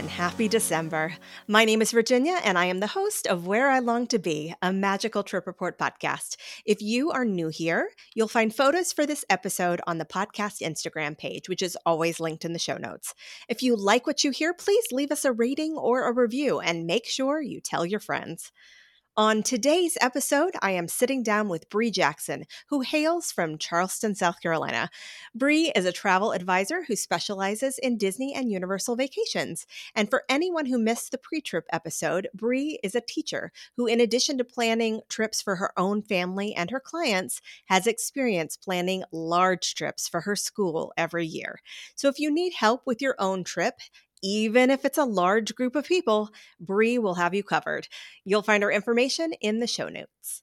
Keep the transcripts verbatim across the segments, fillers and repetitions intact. and happy December. My name is Virginia, and I am the host of Where I Long to Be, a magical trip report podcast. If you are new here, you'll find photos for this episode on the podcast Instagram page, which is always linked in the show notes. If you like what you hear, please leave us a rating or a review, and make sure you tell your friends. On today's episode, I am sitting down with Bree Jackson, who hails from Charleston, South Carolina. Bree is a travel advisor who specializes in Disney and Universal vacations. And for anyone who missed the pre-trip episode, Bree is a teacher who, in addition to planning trips for her own family and her clients, has experience planning large trips for her school every year. So if you need help with your own trip, even if it's a large group of people, Bree will have you covered. You'll find her information in the show notes.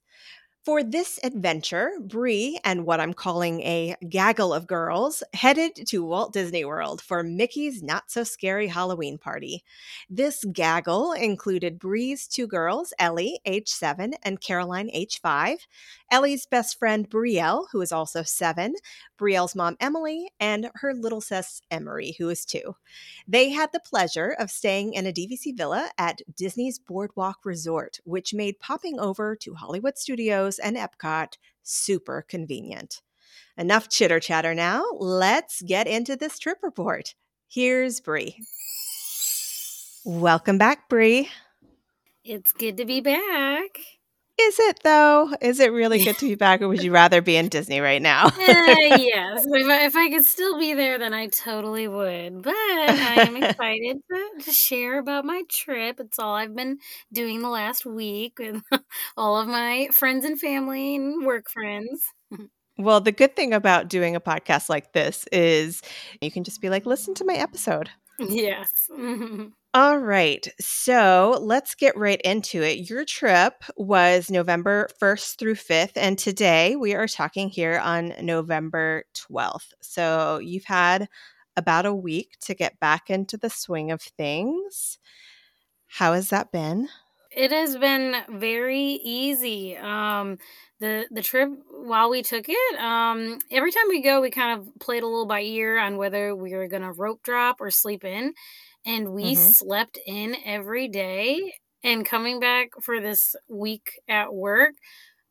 For this adventure, Bree and what I'm calling a gaggle of girls headed to Walt Disney World for Mickey's Not-So-Scary Halloween Party. This gaggle included Bree's two girls, Ellie, age seven, and Caroline, age five, Ellie's best friend, Brielle, who is also seven, Brielle's mom, Emily, and her little sis, Emery, who is two. They had the pleasure of staying in a D V C villa at Disney's Boardwalk Resort, which made popping over to Hollywood Studios and Epcot super convenient. Enough chitter chatter now. Let's get into this trip report. Here's Bree. Welcome back, Bree. It's good to be back. Is it though? Is it really good to be back, or would you rather be in Disney right now? uh, yes. If I, if I could still be there, then I totally would. But I am excited to, to share about my trip. It's all I've been doing the last week with all of my friends and family and work friends. Well, the good thing about doing a podcast like this is you can just be like, listen to my episode. Yes. All right. So let's get right into it. Your trip was November first through fifth, and today we are talking here on November twelfth. So you've had about a week to get back into the swing of things. How has that been? It has been very easy. Um, the the trip, while we took it, um, every time we go, we kind of played a little by ear on whether we were going to rope drop or sleep in. And we mm-hmm. slept in every day. And coming back for this week at work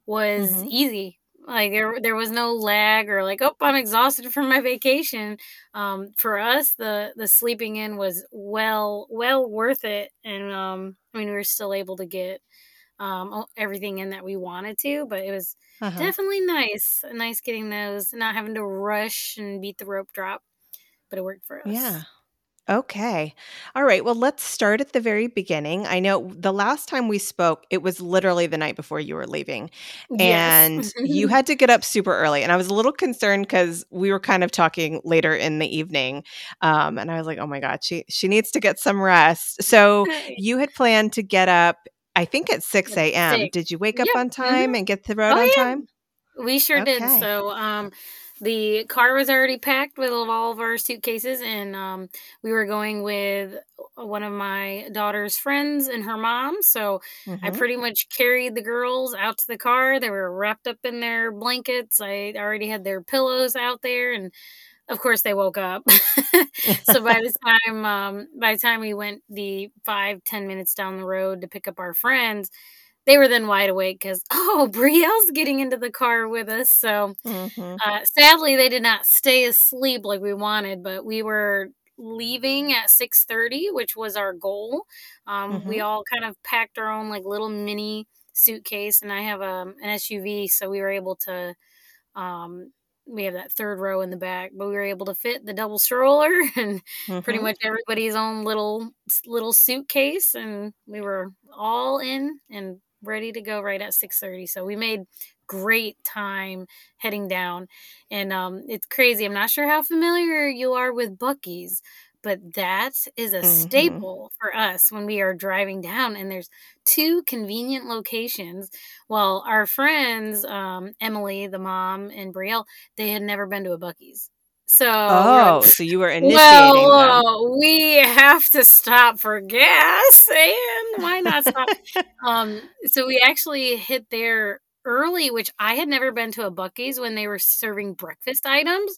was mm-hmm. easy. Like there there was no lag or like, oh, I'm exhausted from my vacation. Um, for us, the, the sleeping in was well, well worth it. And um, I mean, we were still able to get um, everything in that we wanted to, but it was uh-huh. definitely nice. Nice getting those, not having to rush and beat the rope drop, but it worked for us. Yeah. Okay. All right. Well, let's start at the very beginning. I know the last time we spoke, it was literally the night before you were leaving. Yes. And you had to get up super early. And I was a little concerned because we were kind of talking later in the evening. Um, and I was like, oh my God, she, she needs to get some rest. So you had planned to get up, I think at six a.m. Did you wake up yep. on time mm-hmm. and get to the road oh, on yeah. time? We sure okay. did. So, um, the car was already packed with all of our suitcases, and um, we were going with one of my daughter's friends and her mom. So mm-hmm. I pretty much carried the girls out to the car. They were wrapped up in their blankets. I already had their pillows out there, and of course they woke up. So by the time um, by the time we went the five ten minutes down the road to pick up our friends, they were then wide awake because, oh, Brielle's getting into the car with us. So mm-hmm. uh, sadly, they did not stay asleep like we wanted, but we were leaving at six thirty, which was our goal. Um, mm-hmm. We all kind of packed our own like little mini suitcase, and I have a, an S U V, so we were able to, um, we have that third row in the back, but we were able to fit the double stroller and mm-hmm. pretty much everybody's own little little suitcase, and we were all in and ready to go right at six thirty. So we made great time heading down. And um, it's crazy. I'm not sure how familiar you are with Buc-ee's, but that is a mm-hmm. staple for us when we are driving down. And there's two convenient locations. Well, our friends, um, Emily, the mom, and Brielle, they had never been to a Buc-ee's. So, oh, so you were initiating well, them. We have to stop for gas, and why not stop? um, so we actually hit there early, which I had never been to a Buc-ee's when they were serving breakfast items.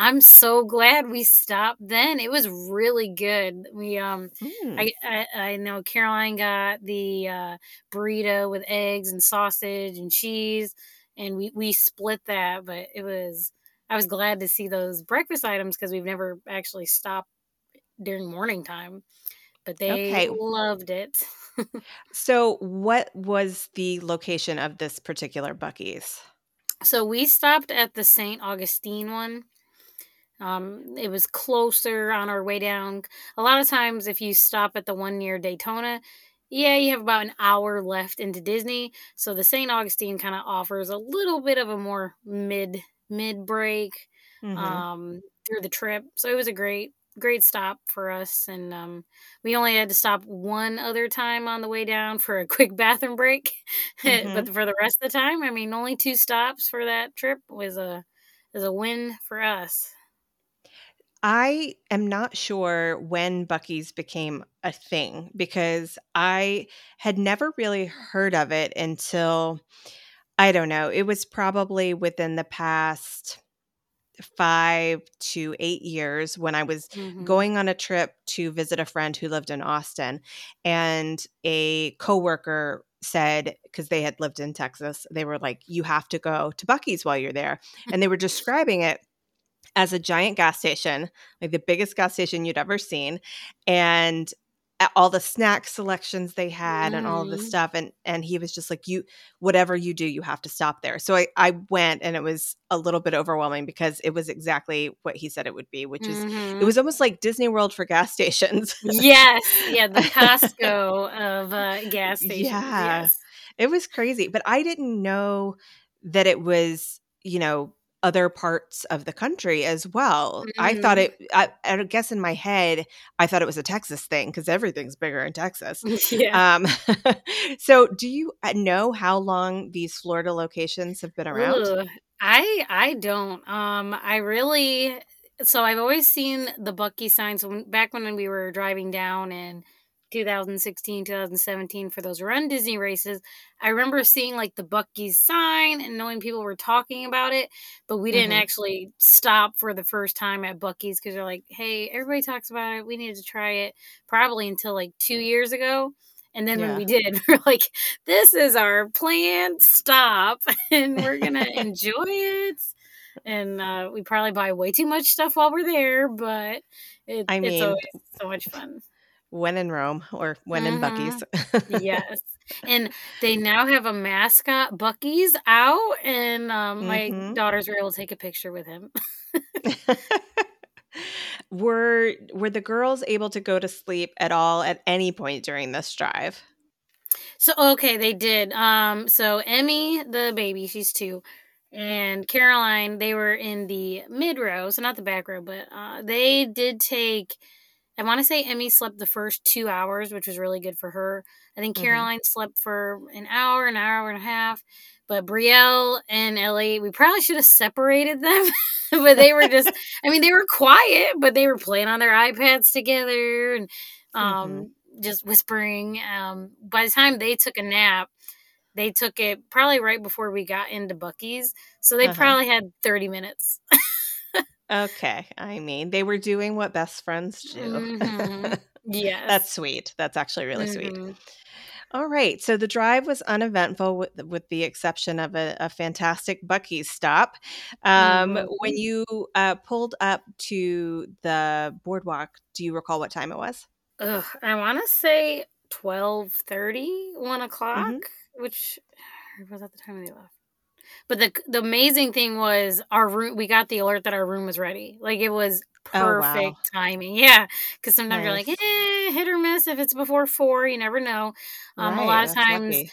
I'm so glad we stopped then. It was really good. We um, mm. I, I I know Caroline got the uh, burrito with eggs and sausage and cheese, and we we split that. But it was I was glad to see those breakfast items because we've never actually stopped during morning time. But they okay. loved it. So, what was the location of this particular Buc-ee's? So we stopped at the Saint Augustine one. Um, it was closer on our way down. A lot of times if you stop at the one near Daytona, yeah, you have about an hour left into Disney. So the Saint Augustine kind of offers a little bit of a more mid, mid break mm-hmm. um, through the trip. So it was a great, great stop for us. And um, we only had to stop one other time on the way down for a quick bathroom break. Mm-hmm. But for the rest of the time, I mean, only two stops for that trip was a, was a win for us. I am not sure when Buc-ee's became a thing because I had never really heard of it until, I don't know, it was probably within the past five to eight years when I was mm-hmm. going on a trip to visit a friend who lived in Austin, and a coworker said, because they had lived in Texas, they were like, you have to go to Buc-ee's while you're there. And they were describing it as a giant gas station, like the biggest gas station you'd ever seen, and all the snack selections they had mm. and all of the stuff. And and he was just like, you, whatever you do, you have to stop there. So I, I went, and it was a little bit overwhelming because it was exactly what he said it would be, which mm-hmm. is, it was almost like Disney World for gas stations. Yes. Yeah. The Costco of uh, gas stations. Yeah. Yes. It was crazy. But I didn't know that it was, you know, other parts of the country as well. Mm-hmm. I thought it, I, I guess in my head, I thought it was a Texas thing because everything's bigger in Texas. Yeah. Um, so do you know how long these Florida locations have been around? Ooh, I I don't. Um, I really, so I've always seen the Buc-ee's signs when, back when we were driving down in twenty sixteen, twenty seventeen for those Run Disney races. I remember seeing like the Buc-ee's sign and knowing people were talking about it, but we didn't mm-hmm. actually stop for the first time at Buc-ee's because they're like, hey, everybody talks about it. We need to try it, probably until like two years ago. And then yeah. when we did, we're like, this is our planned stop and we're going to enjoy it. And uh, we probably buy way too much stuff while we're there, but it, I mean, it's always so much fun. When in Rome, or when uh, in Buc-ee's. Yes. And they now have a mascot, Buc-ee's, out. And um, my mm-hmm. daughters were able to take a picture with him. Were were the girls able to go to sleep at all at any point during this drive? So, okay, they did. Um, so Emmy, the baby, she's two. And Caroline, they were in the mid row. So not the back row, but uh, they did take... I want to say Emmy slept the first two hours, which was really good for her. I think Caroline mm-hmm. slept for an hour, an hour and a half. But Brielle and Ellie, we probably should have separated them. But they were just, I mean, they were quiet, but they were playing on their iPads together and um, mm-hmm. just whispering. Um, by the time they took a nap, they took it probably right before we got into Buc-ee's. So they uh-huh. probably had thirty minutes. Okay. I mean, they were doing what best friends do. Mm-hmm. Yes. That's sweet. That's actually really mm-hmm. sweet. All right. So the drive was uneventful with, with the exception of a, a fantastic Buc-ee's stop. Um, mm-hmm. When you uh, pulled up to the boardwalk, do you recall what time it was? Ugh, I want to say twelve thirty, one o'clock, mm-hmm. which was at the time they left. But the the amazing thing was our room. We got the alert that our room was ready. Like it was perfect oh, wow. timing. Yeah, because sometimes nice. You're like, eh, hit or miss if it's before four. You never know. Um, right, a lot of times lucky.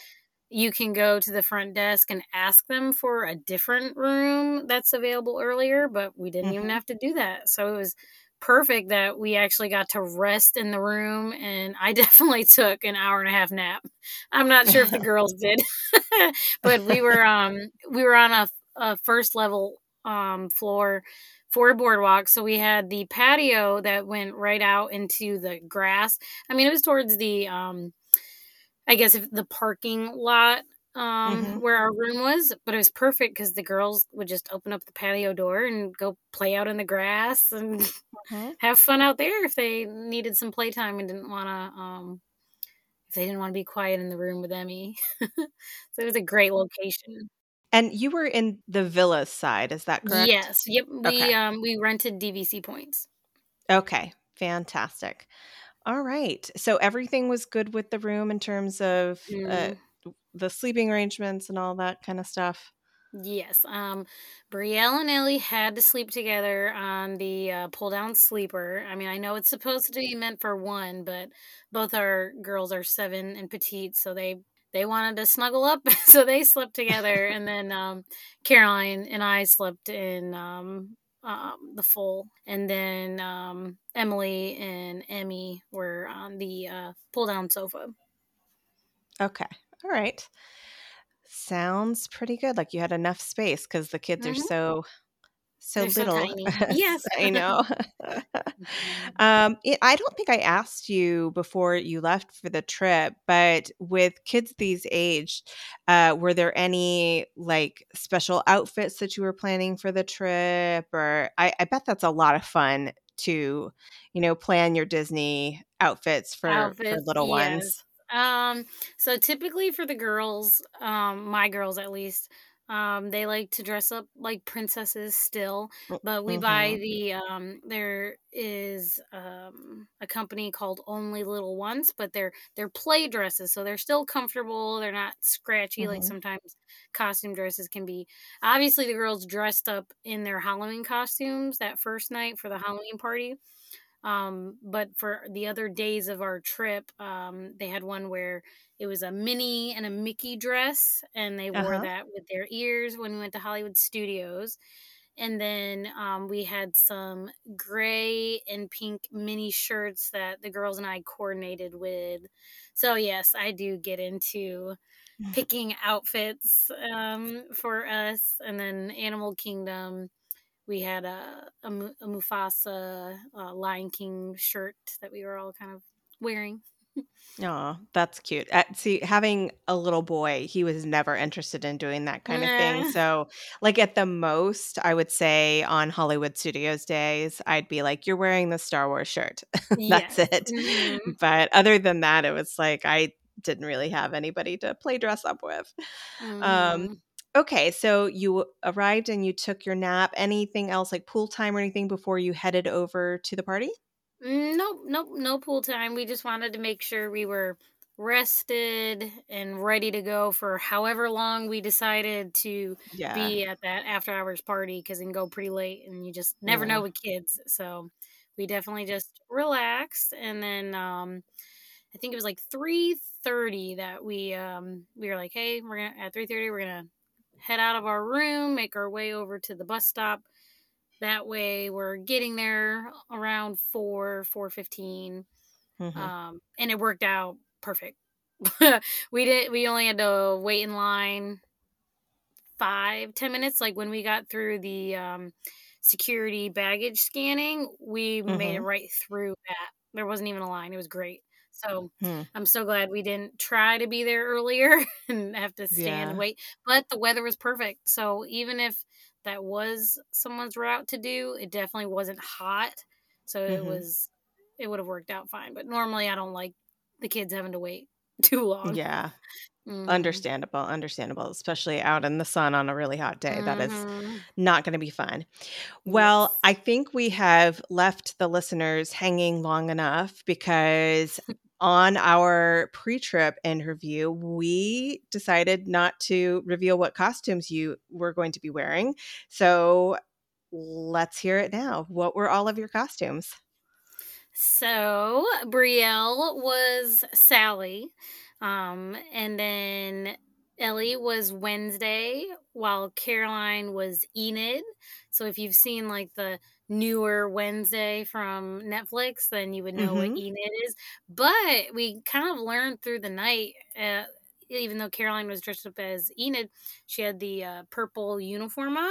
You can go to the front desk and ask them for a different room that's available earlier. But we didn't mm-hmm. even have to do that. So it was perfect that we actually got to rest in the room. And I definitely took an hour and a half nap. I'm not sure if the girls did, but we were, um, we were on a, a first level, um, floor for a boardwalk. So we had the patio that went right out into the grass. I mean, it was towards the, um, I guess if the parking lot, um, mm-hmm. where our room was, but it was perfect because the girls would just open up the patio door and go play out in the grass and mm-hmm. have fun out there if they needed some playtime and didn't want to, um, if they didn't want to be quiet in the room with Emmy. So it was a great location. And you were in the villa side, is that correct? Yes. Yep. We okay. um we rented D V C points. Okay. Fantastic. All right. So everything was good with the room in terms of mm. uh, the sleeping arrangements and all that kind of stuff. Yes. Um, Brielle and Ellie had to sleep together on the uh, pull down sleeper. I mean, I know it's supposed to be meant for one, but both our girls are seven and petite, so they. They wanted to snuggle up, so they slept together. And then um, Caroline and I slept in um, um, the full. And then um, Emily and Emmy were on the uh, pull-down sofa. Okay. All right. Sounds pretty good. Like you had enough space because the kids mm-hmm. are so... So They're little. So tiny. Yes. I know. um, it, I don't think I asked you before you left for the trip, but with kids these age, uh, were there any like special outfits that you were planning for the trip? Or I, I bet that's a lot of fun to, you know, plan your Disney outfits for, outfits, for little yes. ones. Um, so typically for the girls, um, my girls at least, Um, they like to dress up like princesses still, but we mm-hmm. buy the, um, there is, um, a company called Only Little Ones, but they're, they're play dresses. So they're still comfortable. They're not scratchy. Mm-hmm. Like sometimes costume dresses can be. Obviously the girls dressed up in their Halloween costumes that first night for the Halloween party. Um, but for the other days of our trip, um, they had one where it was a Minnie and a Mickey dress, and they uh-huh. wore that with their ears when we went to Hollywood Studios. And then um, we had some gray and pink Minnie shirts that the girls and I coordinated with. So, yes, I do get into picking outfits um, for us. And then Animal Kingdom. We had a, a, a Mufasa uh, Lion King shirt that we were all kind of wearing. Oh, that's cute. Uh, see, having a little boy, he was never interested in doing that kind yeah. of thing. So like at the most, I would say on Hollywood Studios days, I'd be like, you're wearing the Star Wars shirt. That's yes. it. Mm-hmm. But other than that, it was like I didn't really have anybody to play dress up with. Mm-hmm. Um Okay, so you arrived and you took your nap. Anything else like pool time or anything before you headed over to the party? Nope, nope, no pool time. We just wanted to make sure we were rested and ready to go for however long we decided to yeah. be at that after hours party because it can go pretty late and you just never yeah. know with kids. So we definitely just relaxed and then um, I think it was like three thirty that we um, we were like, hey, we're gonna at three thirty we're gonna head out of our room, make our way over to the bus stop. That way we're getting there around four, four fifteen Mm-hmm. Um, and it worked out perfect. we did. We only had to wait in line five, ten minutes. Like when we got through the um, security baggage scanning, we mm-hmm. made it right through that. There wasn't even a line. It was great. So hmm. I'm so glad we didn't try to be there earlier and have to stand yeah. and wait. But the weather was perfect. So even if that was someone's route to do, it definitely wasn't hot. So mm-hmm. it was, it would have worked out fine. But normally I don't like the kids having to wait too long. Yeah. Mm-hmm. Understandable. Understandable. Especially out in the sun on a really hot day. Mm-hmm. That is not going to be fun. Well, yes. I think we have left the listeners hanging long enough because on our pre-trip interview, we decided not to reveal what costumes you were going to be wearing. So let's hear it now. What were all of your costumes? So Brielle was Sally. Um, and then Ellie was Wednesday, while Caroline was Enid. So if you've seen like the newer Wednesday from Netflix, then you would know mm-hmm. what Enid is. But we kind of learned through the night, uh, even though Caroline was dressed up as Enid, she had the uh, purple uniform on.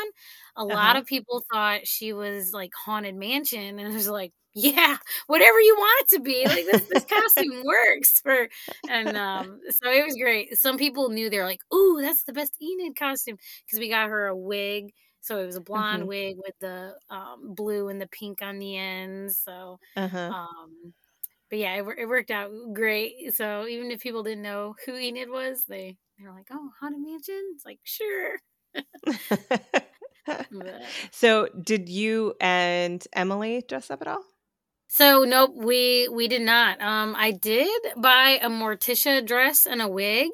A uh-huh. lot of people thought she was like Haunted Mansion, and it was like, Yeah, whatever you want it to be. Like this, this costume works for, and um, so it was great. Some people knew, they're like, "Ooh, that's the best Enid costume," because we got her a wig. So it was a blonde mm-hmm. wig with the um, blue and the pink on the ends. So, uh-huh. um, but yeah, it, it worked out great. So even if people didn't know who Enid was, they they were like, "Oh, Haunted Mansion." It's like, sure. But, so did you and Emily dress up at all? So nope, we we did not. Um, I did buy a Morticia dress and a wig,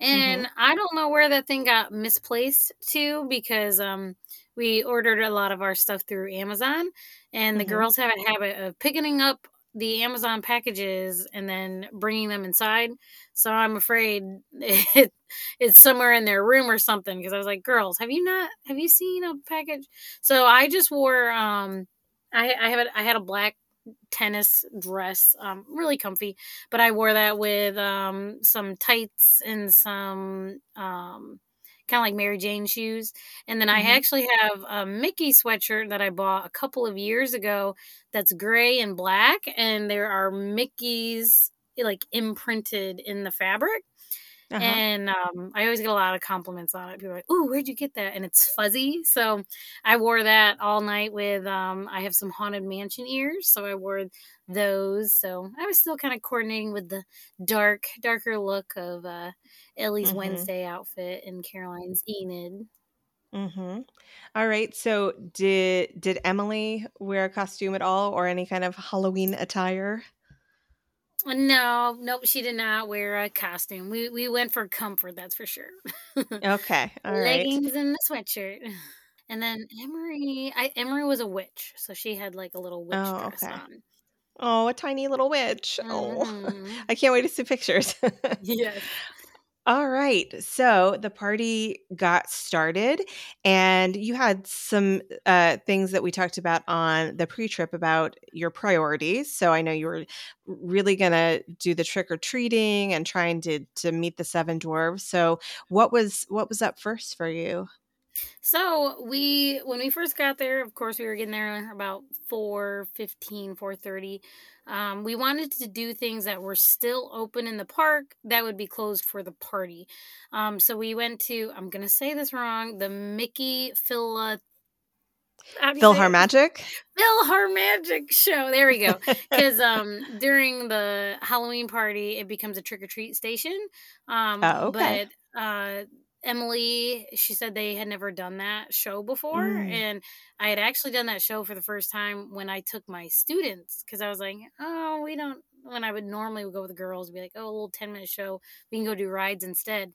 and mm-hmm. I don't know where that thing got misplaced to, because um, we ordered a lot of our stuff through Amazon, and the mm-hmm. girls have a habit of picking up the Amazon packages and then bringing them inside. So I'm afraid it, it's somewhere in their room or something, because I was like, "Girls, have you not? Have you seen a package?" So I just wore. Um, I I have a, I had a black tennis dress, um really comfy, but I wore that with um some tights and some um kind of like Mary Jane shoes, and then mm-hmm. I actually have a Mickey sweatshirt that I bought a couple of years ago that's gray and black, and there are Mickey's like imprinted in the fabric. Uh-huh. And um, I always get a lot of compliments on it. People are like, "Ooh, where'd you get that?" And it's fuzzy. So I wore that all night with, um, I have some Haunted Mansion ears. So I wore those. So I was still kind of coordinating with the dark, darker look of uh, Ellie's mm-hmm. Wednesday outfit and Caroline's Enid. Mm-hmm. All right. So did, did Emily wear a costume at all, or any kind of Halloween attire? No, nope, she did not wear a costume. We we went for comfort, that's for sure. Okay, all right. Leggings and the sweatshirt. And then Emery, I, Emery was a witch, so she had like a little witch oh, dress okay. on. Oh, a tiny little witch. Mm-hmm. Oh, I can't wait to see pictures. Yes. All right, so the party got started, and you had some uh, things that we talked about on the pre-trip about your priorities. So I know you were really going to do the trick-or-treating and trying to to meet the seven dwarves. So what was what was up first for you? So we, when we first got there, of course, we were getting there about four fifteen, four thirty. Um, we wanted to do things that were still open in the park that would be closed for the party. Um, so we went to, I'm going to say this wrong, the Mickey Phila... PhilharMagic? PhilharMagic show. There we go. Because um, during the Halloween party, it becomes a trick-or-treat station. Um, oh, okay. But... Uh, Emily, she said they had never done that show before. Mm. And I had actually done that show for the first time when I took my students, because I was like, oh, we don't, when I would normally go with the girls, be like, oh, a little ten minute show, we can go do rides instead.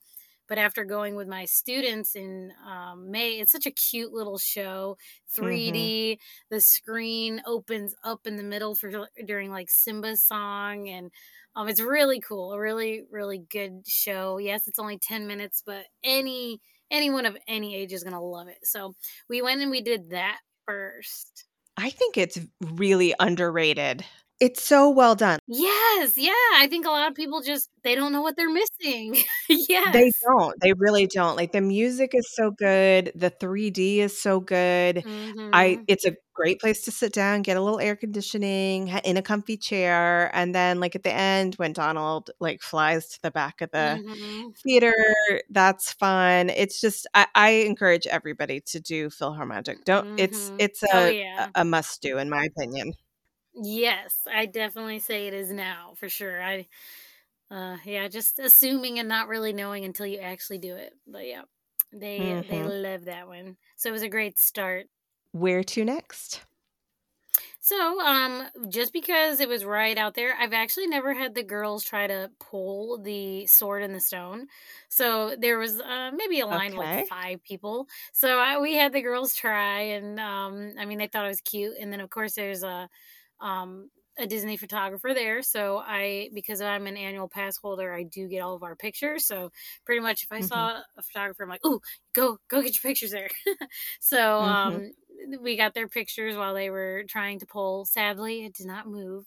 But after going with my students in um, May, it's such a cute little show, three D. Mm-hmm. The screen opens up in the middle for during like Simba's song, and um, it's really cool, a really, really good show. Yes, it's only ten minutes, but any anyone of any age is going to love it. So we went and we did that first. I think it's really underrated. It's so well done. Yes. Yeah. I think a lot of people just, they don't know what they're missing. Yes. They don't. They really don't. Like the music is so good. The three D is so good. Mm-hmm. I, it's a great place to sit down, get a little air conditioning in a comfy chair. And then like at the end when Donald like flies to the back of the mm-hmm. theater, that's fun. It's just, I, I encourage everybody to do PhilharMagic. Don't mm-hmm. it's, it's a, oh, yeah. a, a must do in my opinion. Yes, I definitely say it is now for sure. I, uh, yeah, just assuming and not really knowing until you actually do it. But yeah, they mm-hmm. they love that one. So it was a great start. Where to next? So, um, just because it was right out there, I've actually never had the girls try to pull the sword and the stone. So there was uh, maybe a line okay. with five people. So I, we had the girls try, and um, I mean, they thought it was cute. And then of course there's a um a Disney photographer there, so I because I'm an annual pass holder, I do get all of our pictures. So pretty much if I mm-hmm. saw a photographer, I'm like, "Ooh, go go get your pictures there." So mm-hmm. um we got their pictures while they were trying to pull. Sadly, it did not move.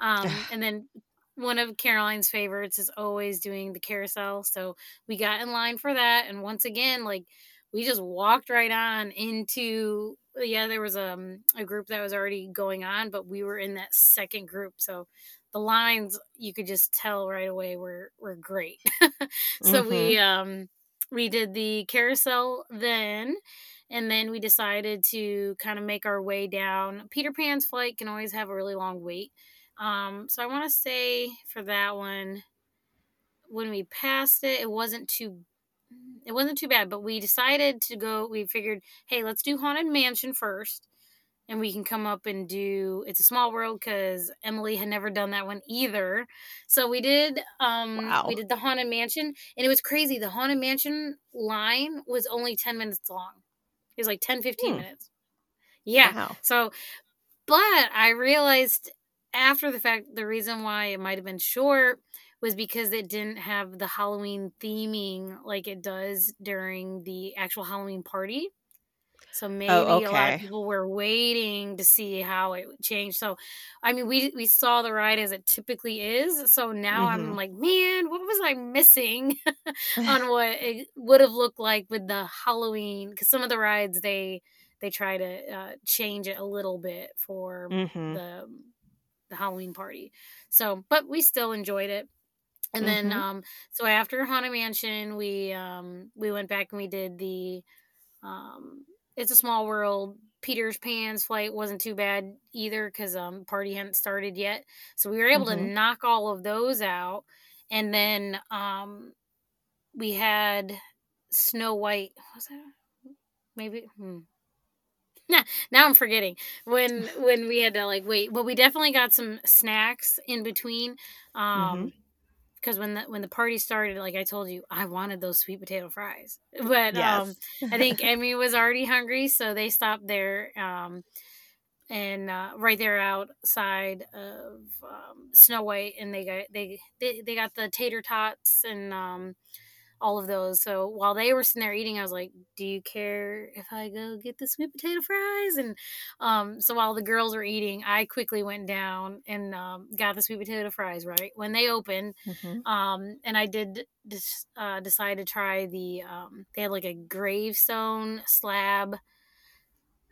Um and then one of Caroline's favorites is always doing the carousel, so we got in line for that, and once again, like, we just walked right on into yeah, there was um, a group that was already going on, but we were in that second group. So the lines, you could just tell right away, were, were great. So mm-hmm. we um, we did the carousel then, and then we decided to kind of make our way down. Peter Pan's Flight can always have a really long wait. Um, so I want to say for that one, when we passed it, it wasn't too It wasn't too bad, but we decided to go, we figured, hey, let's do Haunted Mansion first, and we can come up and do It's a Small World, because Emily had never done that one either. So we did, um, wow. we did the Haunted Mansion, and it was crazy. The Haunted Mansion line was only ten minutes long. It was like ten, fifteen hmm. minutes. Yeah. Wow. So, but I realized after the fact, the reason why it might have been short was because it didn't have the Halloween theming like it does during the actual Halloween party. So maybe oh, okay. a lot of people were waiting to see how it would change. So, I mean, we we saw the ride as it typically is. So now mm-hmm. I'm like, man, what was I missing on what it would have looked like with the Halloween? Because some of the rides, they they try to uh, change it a little bit for mm-hmm. the, the Halloween party. So, but we still enjoyed it. And then, mm-hmm. um, so after Haunted Mansion, we um, we went back and we did the um, It's a Small World. Peter Pan's Flight wasn't too bad either, because um, party hadn't started yet. So we were able mm-hmm. to knock all of those out. And then um, we had Snow White. Was that? Maybe. Hmm. Nah, now I'm forgetting when when we had to like wait. But we definitely got some snacks in between. Um mm-hmm. Because when the when the party started, like I told you, I wanted those sweet potato fries. But yes. um, I think Emmy was already hungry, so they stopped there um, and uh, right there outside of um, Snow White, and they got they they, they got the tater tots and um, all of those. So while they were sitting there eating, I was like, "Do you care if I go get the sweet potato fries?" And um, so while the girls were eating, I quickly went down and um, got the sweet potato fries right when they opened. Mm-hmm. Um, and I did uh, decide to try the. Um, they had like a gravestone slab.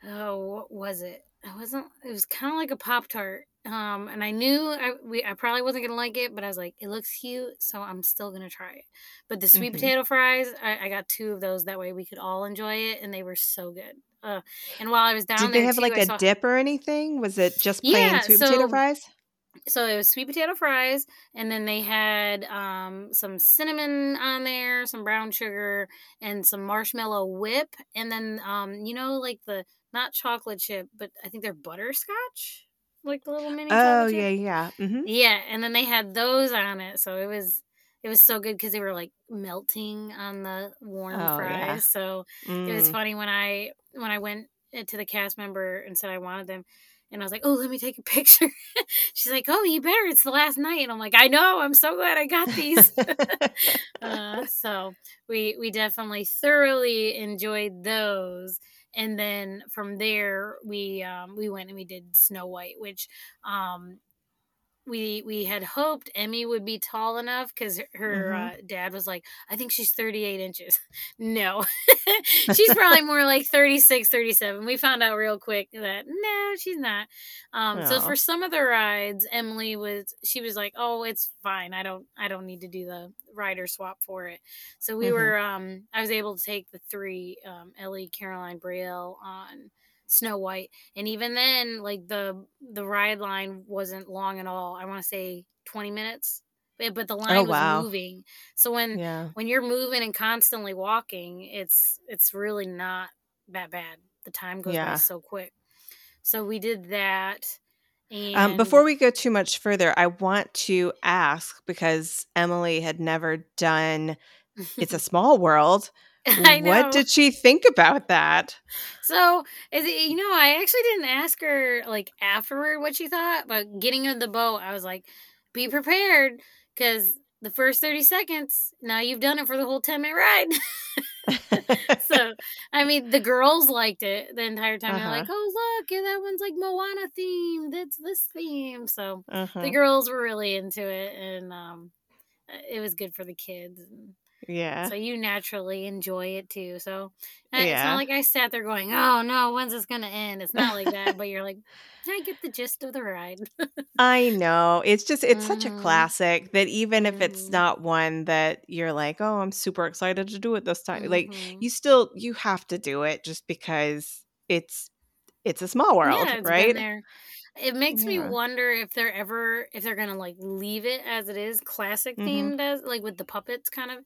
Oh, what was it? It wasn't. It was kind of like a Pop-Tart. Um, and I knew I we I probably wasn't gonna like it, but I was like, it looks cute, so I'm still gonna try it. But the sweet mm-hmm. potato fries, I, I got two of those. That way we could all enjoy it, and they were so good. Uh, and while I was down Did there, did they have too, like I a saw... dip or anything? Was it just plain yeah, sweet so, potato fries? So it was sweet potato fries, and then they had um some cinnamon on there, some brown sugar, and some marshmallow whip, and then um you know like the not chocolate chip, but I think they're butterscotch. Like the little mini. Oh yeah, yeah, mm-hmm. yeah. And then they had those on it, so it was it was so good because they were like melting on the warm oh, fries. Yeah. So mm. it was funny when I when I went to the cast member and said I wanted them, and I was like, "Oh, let me take a picture." She's like, "Oh, you better. It's the last night." And I'm like, "I know. I'm so glad I got these." uh, so we we definitely thoroughly enjoyed those. And then from there, we um, we went and we did Snow White, which um, we we had hoped Emmy would be tall enough because her mm-hmm. uh, dad was like, I think she's thirty-eight inches. No, she's probably more like thirty-six, thirty-seven. We found out real quick that, no, she's not. Um, so for some of the rides, Emily was, she was like, oh, it's fine. I don't, I don't need to do the rider swap for it. So we mm-hmm. were, um, I was able to take the three, um, Ellie, Caroline, Brielle on Snow White. And even then, like the, the ride line wasn't long at all. I want to say twenty minutes, but the line oh, wow. was moving. So when, yeah. when you're moving and constantly walking, it's, it's really not that bad. The time goes yeah. by so quick. So we did that. And um, before we go too much further, I want to ask, because Emily had never done It's a Small World. I know. What did she think about that? So, you know, I actually didn't ask her like afterward what she thought, but getting in the boat, I was like, be prepared, because the first thirty seconds, now you've done it for the whole ten minute ride. So, I mean, the girls liked it the entire time. Uh-huh. They're like, oh, look, yeah, that one's like Moana themed. That's this theme. So uh-huh. the girls were really into it, and um, it was good for the kids. And Yeah. So you naturally enjoy it too. So yeah. It's not like I sat there going, oh no, when's this going to end? It's not like that. But you're like, I get the gist of the ride. I know. It's just, it's mm. such a classic that even if mm. it's not one that you're like, oh, I'm super excited to do it this time. Mm-hmm. Like you still, you have to do it just because it's, it's a small world, yeah, it's right? Been there. It makes yeah. me wonder if they're ever, if they're going to, like, leave it as it is, classic mm-hmm. themed, as, like, with the puppets kind of,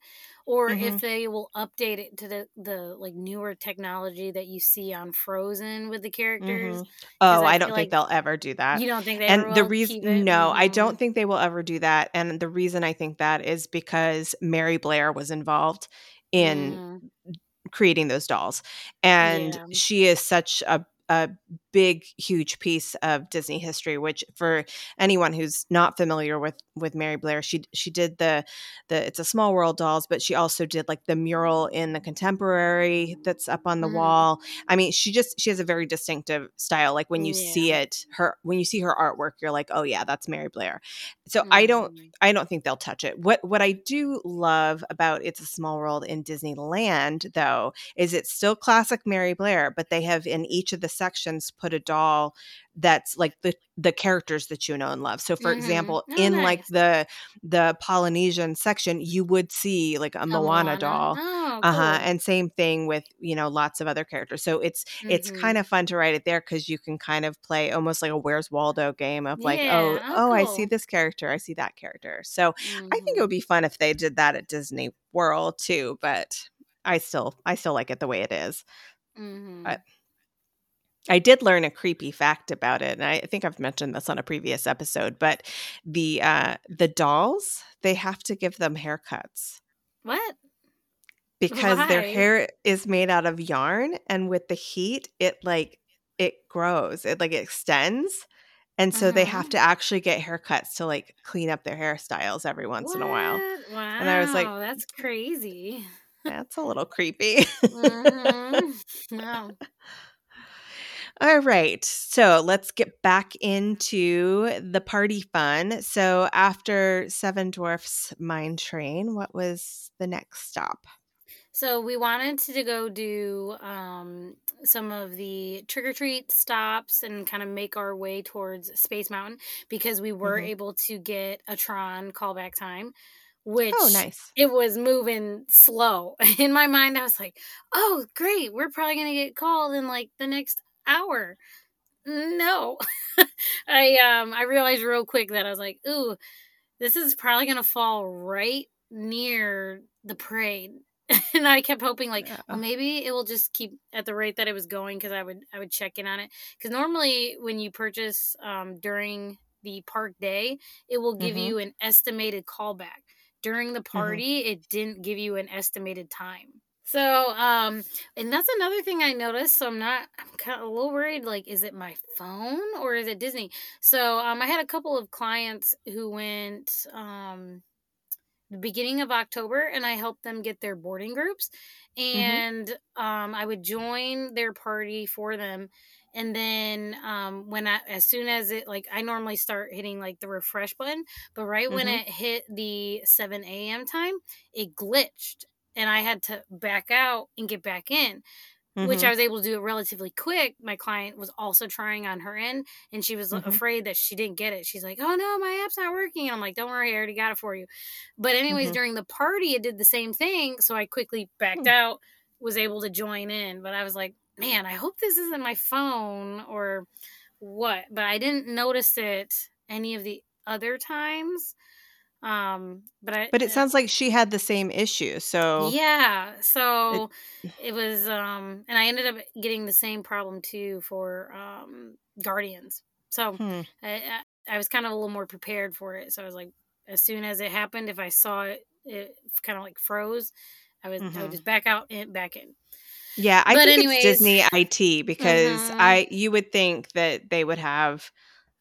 or mm-hmm. if they will update it to the, the, like, newer technology that you see on Frozen with the characters. Mm-hmm. Oh, I, I don't think like they'll ever do that. You don't think they and ever will the reason, keep it? No, I don't think they will ever do that. And the reason I think that is because Mary Blair was involved in yeah. creating those dolls. And yeah. she is such a a big, huge piece of Disney history, which for anyone who's not familiar with, with Mary Blair, she, she did the, the, It's a Small World dolls, but she also did like the mural in the Contemporary that's up on the mm. wall. I mean, she just, she has a very distinctive style. Like when you yeah. see it, her, when you see her artwork, you're like, oh yeah, that's Mary Blair. So mm. I don't, I don't think they'll touch it. What, what I do love about It's a Small World in Disneyland though, is it's still classic Mary Blair, but they have in each of the sections put a doll that's like the the characters that you know and love. So for mm-hmm. example, oh, in nice. like the the Polynesian section, you would see like a, a Moana, Moana doll. Oh, cool. Uh-huh. And same thing with, you know, lots of other characters. So it's mm-hmm. it's kind of fun to write it there because you can kind of play almost like a Where's Waldo game of like, yeah. oh, oh, oh cool. I see this character, I see that character. So mm-hmm. I think it would be fun if they did that at Disney World too, but I still I still like it the way it is. Mm-hmm. But I did learn a creepy fact about it, and I think I've mentioned this on a previous episode, but the uh, the dolls, they have to give them haircuts. What? Because Why? Their hair is made out of yarn, and with the heat, it like it grows. It like extends. And so mm-hmm. they have to actually get haircuts to like clean up their hairstyles every once what? In a while. Wow. And I was like, that's crazy. That's a little creepy. mm-hmm. No. All right, so let's get back into the party fun. So after Seven Dwarfs Mine Train, what was the next stop? So we wanted to go do um, some of the trick-or-treat stops and kind of make our way towards Space Mountain because we were mm-hmm. able to get a Tron callback time. Which oh, nice. It was moving slow. In my mind, I was like, oh, great, we're probably going to get called in like the next hour. No. I um I realized real quick that I was like, ooh, this is probably gonna fall right near the parade. And I kept hoping like, yeah. well, maybe it will just keep at the rate that it was going because I would I would check in on it. Because normally when you purchase um during the park day, it will give mm-hmm. you an estimated callback. During the party, mm-hmm. it didn't give you an estimated time. So, um, and that's another thing I noticed. So I'm not, I'm kind of a little worried, like, is it my phone or is it Disney? So, um, I had a couple of clients who went, um, the beginning of October and I helped them get their boarding groups and, mm-hmm. um, I would join their party for them. And then, um, when I, as soon as it, like, I normally start hitting like the refresh button, but right mm-hmm. when it hit the seven a.m. time, it glitched. And I had to back out and get back in, mm-hmm. which I was able to do it relatively quick. My client was also trying on her end, and she was mm-hmm. afraid that she didn't get it. She's like, oh, no, my app's not working. And I'm like, don't worry, I already got it for you. But anyways, mm-hmm. during the party, it did the same thing. So I quickly backed mm-hmm. out, was able to join in. But I was like, man, I hope this isn't my phone or what. But I didn't notice it any of the other times. Um, but I, but it sounds like she had the same issue. So yeah, so it, it was, um, and I ended up getting the same problem too for, um, Guardians. So hmm. I, I was kind of a little more prepared for it. So I was like, as soon as it happened, if I saw it, it kind of like froze, I would, mm-hmm. I would just back out and back in. Yeah. I but think anyways, it's Disney I T because mm-hmm. I, you would think that they would have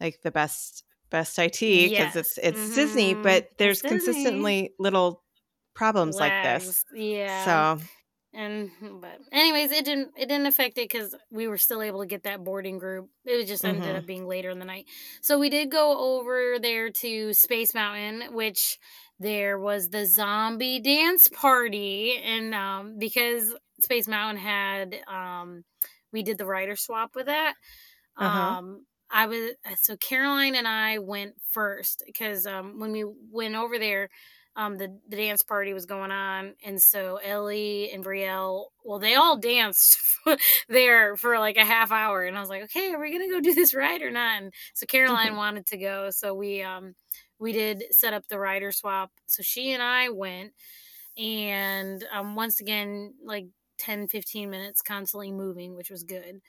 like the best best I T because yes. it's it's mm-hmm. Disney, but there's Disney. Consistently little problems Lags. Like this. Yeah. So, and but anyways, it didn't it didn't affect it because we were still able to get that boarding group. It was just ended mm-hmm. up being later in the night. So we did go over there to Space Mountain, which There was the zombie dance party, and um, because Space Mountain had, um, we did the rider swap with that. Uh-huh. Um, I was so Caroline and I went first because um, when we went over there, um, the, the dance party was going on, and so Ellie and Brielle, well, they all danced there for like a half hour, and I was like, okay, are we gonna go do this ride or not? And so Caroline wanted to go, so we um. We did set up the rider swap. So she and I went. And um, once again, like ten, fifteen minutes constantly moving, which was good.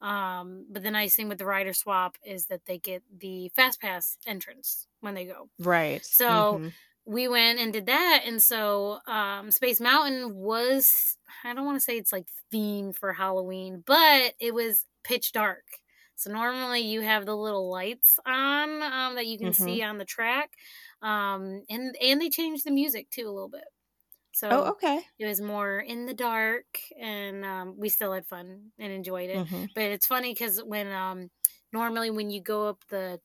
Um, but the nice thing with the rider swap is that they get the fast pass entrance when they go. Right. So mm-hmm. we went and did that. And so um, Space Mountain was, I don't want to say it's like themed for Halloween, but it was pitch dark. So normally you have the little lights on um, that you can mm-hmm. see on the track. Um, and and they changed the music, too, a little bit. So oh, okay. It was more in the dark, and um, we still had fun and enjoyed it. Mm-hmm. But it's funny because when um, normally when you go up the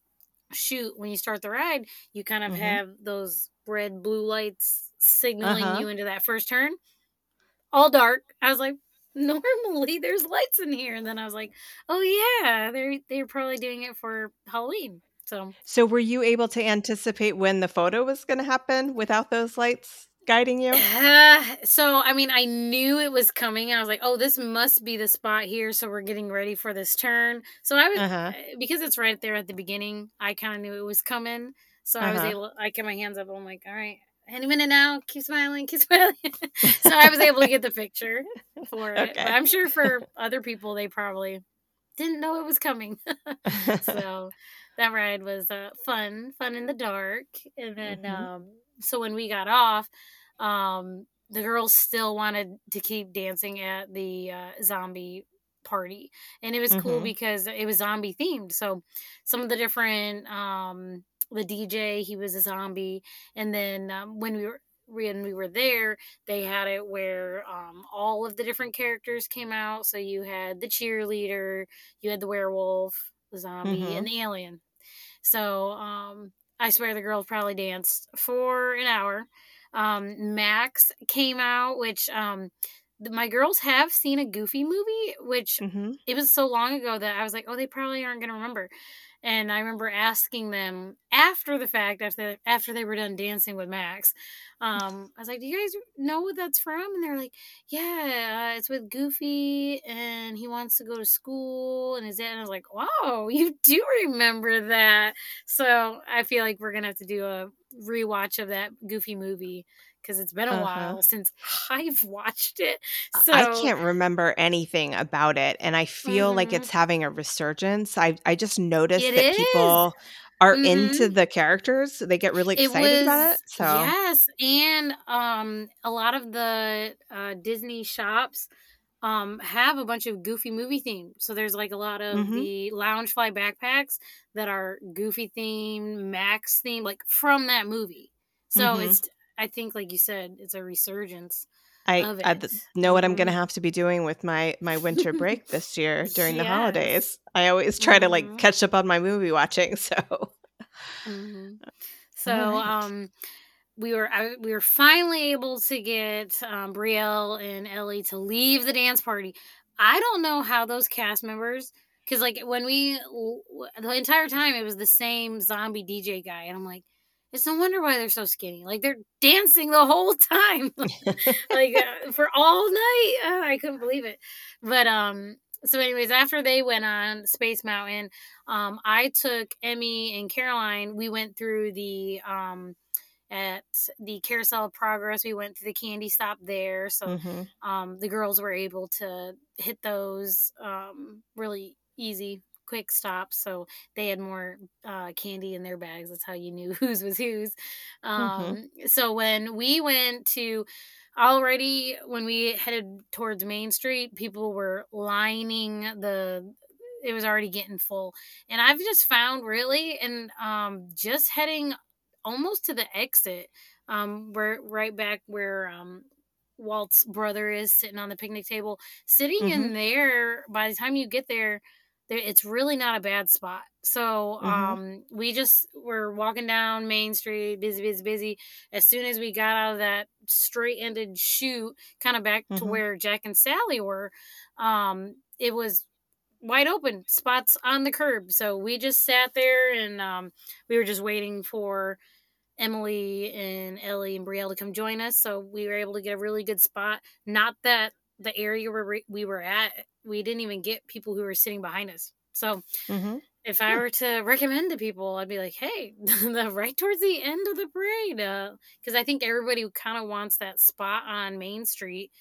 chute, when you start the ride, you kind of mm-hmm. have those red, blue lights signaling uh-huh. you into that first turn. All dark. I was like, normally there's lights in here, and then I was like, oh yeah, they're they're probably doing it for Halloween. So so were you able to anticipate when the photo was going to happen without those lights guiding you? Uh, so I mean, I knew it was coming, and I was like, oh, this must be the spot here, so we're getting ready for this turn. So I was uh-huh. because it's right there at the beginning, I kind of knew it was coming, so uh-huh. I was able, I kept my hands up, and I'm like, all right, any minute now, keep smiling, keep smiling. So I was able to get the picture for it. Okay. But I'm sure for other people, they probably didn't know it was coming. So that ride was uh, fun, fun in the dark. And then, mm-hmm. um, so when we got off, um, the girls still wanted to keep dancing at the uh, zombie party. And it was mm-hmm. cool because it was zombie themed. So some of the different... Um, the D J, he was a zombie, and then um, when we were when we were there, they had it where um, all of the different characters came out. So you had the cheerleader, you had the werewolf, the zombie, mm-hmm. and the alien. So um, I swear the girls probably danced for an hour. Um, Max came out, which um, my girls have seen a Goofy movie, which mm-hmm. it was so long ago that I was like, oh, they probably aren't going to remember. And I remember asking them after the fact, after after they were done dancing with Max, um, I was like, do you guys know what that's from? And they're like, yeah, uh, it's with Goofy, and he wants to go to school, and his dad. And I was like, wow, you do remember that. So I feel like we're going to have to do a rewatch of that Goofy movie, because it's been a uh-huh. while since I've watched it. So I can't remember anything about it. And I feel mm-hmm. like it's having a resurgence. I I just noticed it that is. people are mm-hmm. into the characters. So they get really excited it was, about it. So yes. And um, a lot of the uh, Disney shops um, have a bunch of Goofy movie themed. So there's like a lot of mm-hmm. the Loungefly backpacks that are Goofy themed, Max themed, like from that movie. So mm-hmm. it's... I think, like you said, it's a resurgence I, of it. I th- know what I'm going to have to be doing with my, my winter break this year during yes. the holidays. I always try mm-hmm. to, like, catch up on my movie watching, so. Mm-hmm. So, right. um, we were I, we were finally able to get um, Brielle and Ellie to leave the dance party. I don't know how those cast members... Because, like, when we... The entire time, it was the same zombie D J guy, and I'm like, it's no wonder why they're so skinny. Like, they're dancing the whole time. Like, uh, for all night. Uh, I couldn't believe it. But, um, so anyways, after they went on Space Mountain, um, I took Emmy and Caroline. We went through the, um, at the Carousel of Progress. We went to the candy stop there. So, mm-hmm. um, the girls were able to hit those, um, really easy quick stops, so they had more uh candy in their bags. That's how you knew whose was whose. Um mm-hmm. So when we went to already when we headed towards Main Street, people were lining the it was already getting full. And I've just found really and um just heading almost to the exit, um we're right back where um Walt's brother is sitting on the picnic table, sitting mm-hmm. in there. By the time you get there, It's really not a bad spot. So mm-hmm. um, we just were walking down Main Street, busy, busy, busy. As soon as we got out of that straight-ended chute, kind of back mm-hmm. to where Jack and Sally were, um, it was wide open, spots on the curb. So we just sat there, and um, we were just waiting for Emily and Ellie and Brielle to come join us. So we were able to get a really good spot. Not that the area where we were at, we didn't even get people who were sitting behind us. So mm-hmm. if I were to recommend to people, I'd be like, hey, the right towards the end of the parade. Because uh, I think everybody kind of wants that spot on Main Street.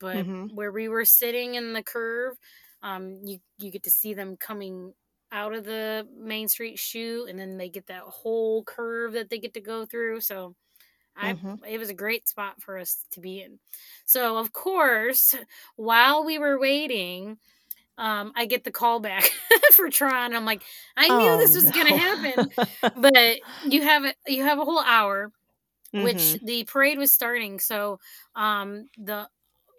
But mm-hmm. where we were sitting in the curve, um, you, you get to see them coming out of the Main Street chute. And then they get that whole curve that they get to go through. So I, mm-hmm. it was a great spot for us to be in. So, of course, while we were waiting, um, I get the call back for Tron. I'm like, I knew oh, this was no. going to happen. But you have a, you have a whole hour, mm-hmm. which the parade was starting. So um, the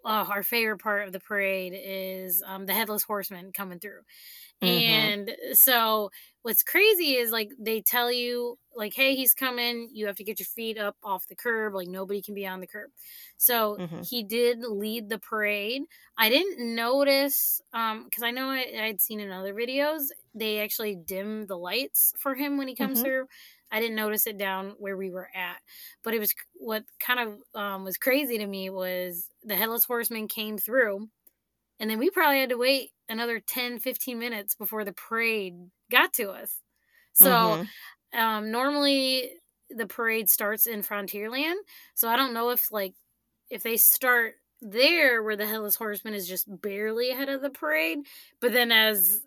uh, our favorite part of the parade is um, the Headless Horseman coming through. Mm-hmm. And so what's crazy is, like, they tell you, like, hey, he's coming. You have to get your feet up off the curb. Like, nobody can be on the curb. So mm-hmm. he did lead the parade. I didn't notice, um, because I know I, I'd seen in other videos, they actually dim the lights for him when he comes mm-hmm. through. I didn't notice it down where we were at. But it was what kind of um, was crazy to me was the Headless Horseman came through. And then we probably had to wait another ten, fifteen minutes before the parade got to us. So mm-hmm. um, normally the parade starts in Frontierland. So I don't know if, like, if they start there where the Headless Horseman is just barely ahead of the parade. But then as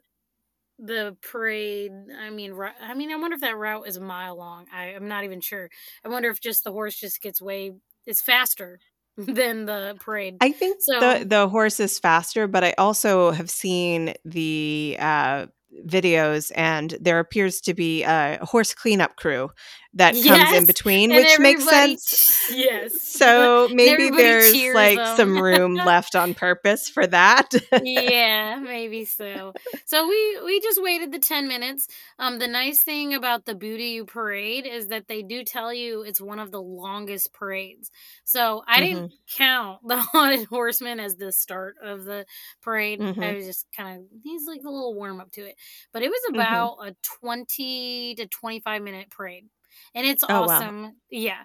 the parade, I mean, I mean, I wonder if that route is a mile long. I, I'm not even sure. I wonder if just the horse just gets way, is faster than the parade. I think so, the, the horse is faster, but I also have seen the uh, videos, and there appears to be a horse cleanup crew that comes yes, in between, which makes sense. Yes. So maybe there's like them. some room left on purpose for that. Yeah, maybe so. So we, we just waited the ten minutes. Um, the nice thing about the Boo-to-You Parade is that they do tell you it's one of the longest parades. So I mm-hmm. didn't count the Haunted Horseman as the start of the parade. Mm-hmm. I was just kind of, he's like a little warm up to it. But it was about mm-hmm. a twenty to twenty-five minute parade. And it's oh, awesome. Wow. Yeah.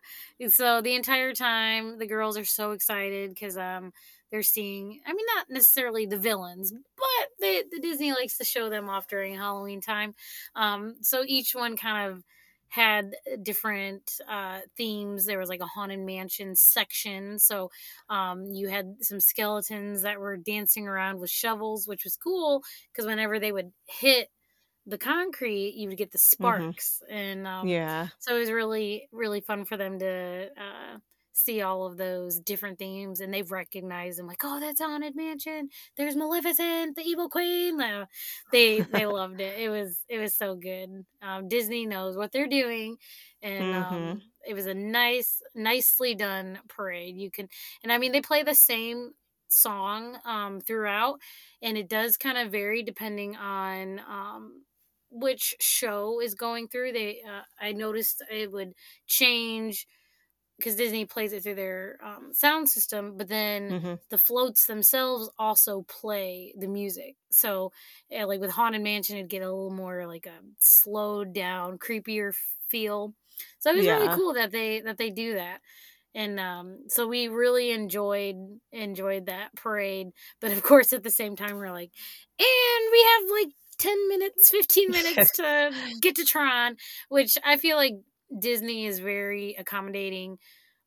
So the entire time, the girls are so excited because um, they're seeing, I mean, not necessarily the villains, but they, the Disney likes to show them off during Halloween time. Um, so each one kind of had different uh, themes. There was like a Haunted Mansion section. So um, you had some skeletons that were dancing around with shovels, which was cool because whenever they would hit the concrete, you would get the sparks. Mm-hmm. And um, yeah, so it was really, really fun for them to uh, see all of those different themes. And they've recognized them, like, oh, that's Haunted Mansion. There's Maleficent, the Evil Queen. Uh, they they loved it. It was it was so good. Um, Disney knows what they're doing, and mm-hmm. um, it was a nice, nicely done parade. You can, and I mean, they play the same song um, throughout, and it does kind of vary depending on Um, which show is going through. They uh, I noticed it would change because Disney plays it through their um, sound system, but then mm-hmm. the floats themselves also play the music. So uh, like with Haunted Mansion, it'd get a little more like a slowed down, creepier feel. So it was yeah. really cool that they that they do that. And um, so we really enjoyed enjoyed that parade. But of course, at the same time, we're like, and we have like ten minutes, fifteen minutes to get to Tron, which I feel like Disney is very accommodating.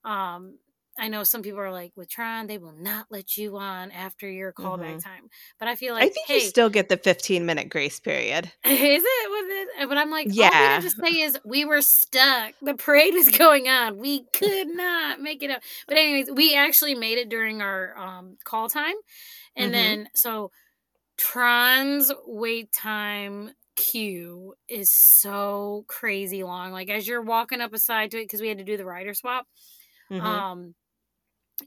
Um, I know some people are like, with Tron, they will not let you on after your callback mm-hmm. time. But I feel like, I think hey, you still get the fifteen minute grace period. Is it? With it? But I'm like, yeah. all we have to say is we were stuck. The parade was going on. We could not make it up. But anyways, we actually made it during our um, call time. And mm-hmm. then, so Tron's wait time queue is so crazy long. Like, as you're walking up aside to it, because we had to do the rider swap, mm-hmm. um,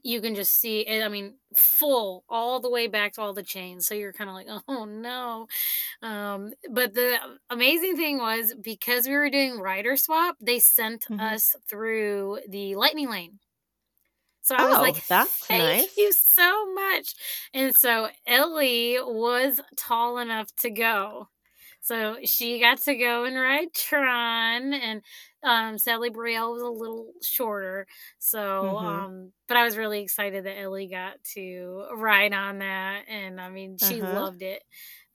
you can just see it, I mean, full all the way back to all the chains. So you're kind of like, oh no. Um, but the amazing thing was, because we were doing rider swap, they sent mm-hmm. us through the lightning lane. So I oh, was like, that's thank nice. you so much. And so Ellie was tall enough to go. So she got to go and ride Tron, and um, sadly Brielle was a little shorter. So, mm-hmm. um, but I was really excited that Ellie got to ride on that, and I mean she uh-huh. loved it.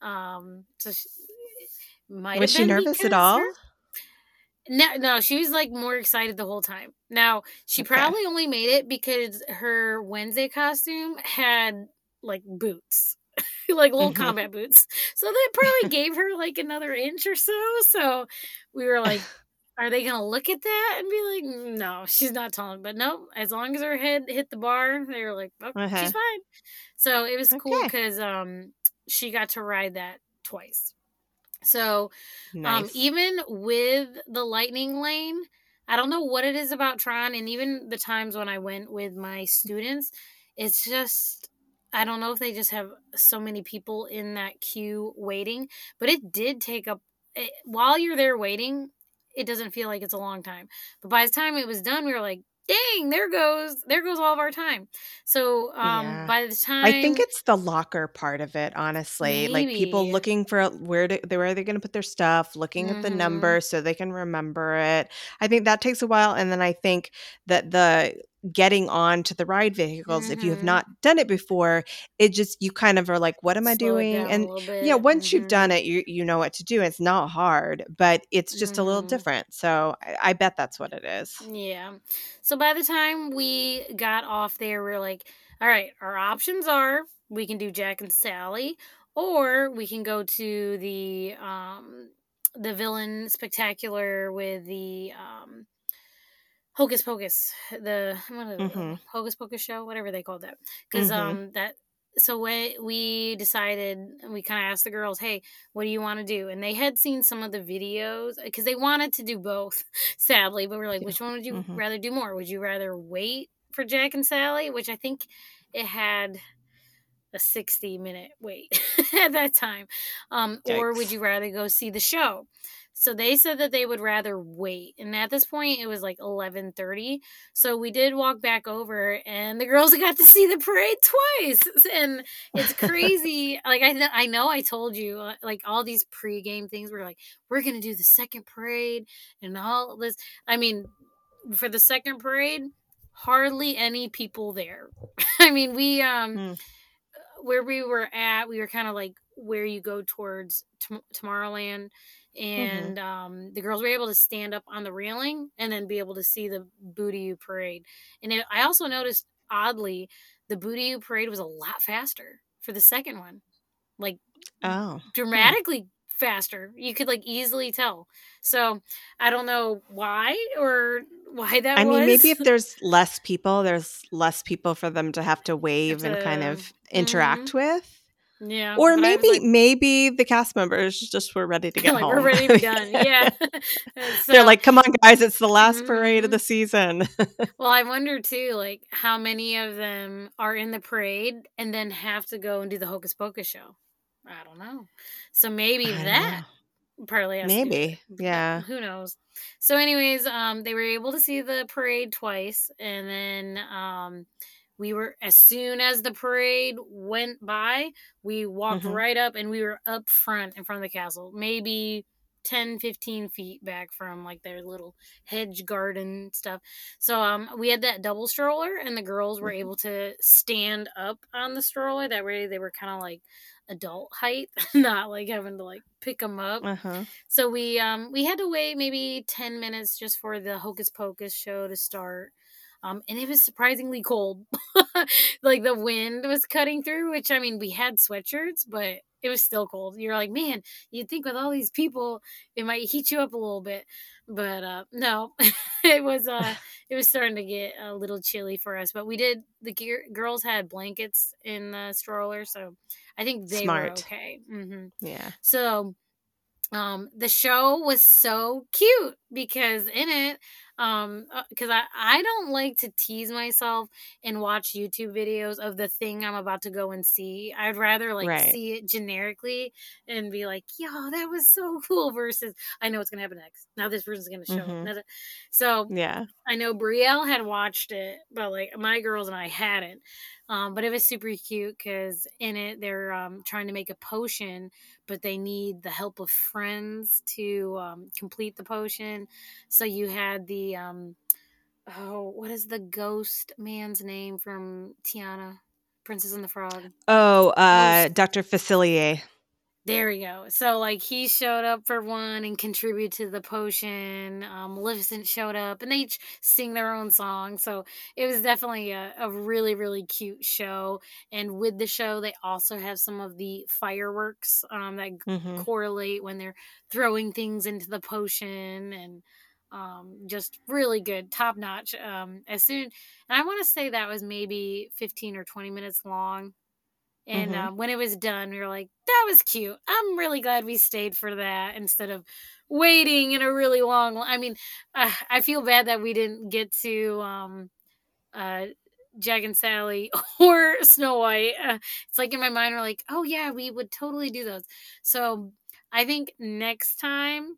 Um, so she, might was she nervous at all? Her, no, no, she was like more excited the whole time. Now she okay. probably only made it because her Wednesday costume had like boots. like little mm-hmm. combat boots. So that probably gave her like another inch or so. So we were like, are they going to look at that and be like, no, she's not tall. But no, as long as her head hit the bar, they were like, oh, uh-huh. she's fine. So it was okay. cool because um, she got to ride that twice. So nice. um, even with the lightning lane, I don't know what it is about Tron. And even the times when I went with my students, it's just... I don't know if they just have so many people in that queue waiting, but it did take up it, while you're there waiting, it doesn't feel like it's a long time. But by the time it was done, we were like, dang, there goes, there goes all of our time. So um, yeah. by the time. I think it's the locker part of it, honestly, maybe. Like people looking for where to, where they're going to put their stuff, looking mm-hmm. at the number so they can remember it. I think that takes a while. And then I think that the, getting on to the ride vehicles mm-hmm. if you have not done it before, it just you kind of are like, what am Slow I doing? And yeah, once mm-hmm. you've done it, you you know what to do. It's not hard, but it's just mm-hmm. a little different. So I, I bet that's what it is. Yeah. So by the time we got off there, we we're like, all right, our options are we can do Jack and Sally, or we can go to the um the villain spectacular with the um Hocus Pocus, the mm-hmm. Hocus Pocus show, whatever they called that. Because mm-hmm. um, that, so when we decided, we kind of asked the girls, hey, what do you want to do? And they had seen some of the videos, because they wanted to do both, sadly. But we're like, yeah. which one would you mm-hmm. rather do more? Would you rather wait for Jack and Sally? Which I think it had a sixty-minute wait at that time. Um, or would you rather go see the show? So they said that they would rather wait. And at this point, it was like eleven thirty. So we did walk back over, and the girls got to see the parade twice. And it's crazy. like, I th- I know I told you, like, all these pregame things were like, we're going to do the second parade and all this. I mean, for the second parade, hardly any people there. I mean, we, um, mm. where we were at, we were kind of like where you go towards t- Tomorrowland. And mm-hmm. um, the girls were able to stand up on the railing and then be able to see the Boo-to-You Parade. And it, I also noticed, oddly, the Boo-to-You Parade was a lot faster for the second one. Like, oh, dramatically hmm. faster. You could, like, easily tell. So I don't know why or why that I was. I mean, maybe if there's less people, there's less people for them to have to wave have to, and kind of interact mm-hmm. with. Yeah, or maybe like, maybe the cast members just were ready to get like, home. We're ready to be done. Yeah, so, they're like, "Come on, guys! It's the last mm-hmm. parade of the season." Well, I wonder too, like how many of them are in the parade and then have to go and do the Hocus Pocus show. I don't know. So maybe I that partly has maybe to do, yeah. Who knows? So, anyways, um, they were able to see the parade twice, and then um. We were, as soon as the parade went by, we walked mm-hmm. right up and we were up front in front of the castle, maybe ten, fifteen feet back from like their little hedge garden stuff. So um, we had that double stroller, and the girls were mm-hmm. able to stand up on the stroller. That way they were kind of like adult height, not like having to like pick them up. Uh-huh. So we um, we had to wait maybe ten minutes just for the Hocus Pocus show to start. Um, and it was surprisingly cold. Like the wind was cutting through, which I mean, we had sweatshirts, but it was still cold. You're like, man, you'd think with all these people, it might heat you up a little bit, but uh, no, it was uh, it was starting to get a little chilly for us. But we did. The gear, girls had blankets in the stroller, so I think they Smart. were okay. Mm-hmm. Yeah. So, um, the show was so cute because in it. um, because I, I don't like to tease myself and watch YouTube videos of the thing I'm about to go and see. I'd rather like right. see it generically and be like, yo, that was so cool, versus I know what's going to happen next. Now this person's going to show mm-hmm. up. So yeah, I know Brielle had watched it, but like my girls and I hadn't. Um, but it was super cute because in it, they're um, trying to make a potion, but they need the help of friends to um, complete the potion. So you had the, um, oh, what is the ghost man's name from Tiana, Princess and the Frog? Oh, uh, Doctor Facilier. There we go. So, like, he showed up for one and contributed to the potion. Um, Maleficent showed up, and they each sing their own song. So it was definitely a, a really, really cute show. And with the show, they also have some of the fireworks um, that mm-hmm. correlate when they're throwing things into the potion, and um, just really good, top notch. Um, as soon, and I want to say that was maybe fifteen or twenty minutes long. And mm-hmm. um, when it was done, we were like, that was cute. I'm really glad we stayed for that instead of waiting in a really long... I mean, uh, I feel bad that we didn't get to um, uh, Jack and Sally or Snow White. Uh, it's like in my mind, we're like, oh yeah, we would totally do those. So I think next time,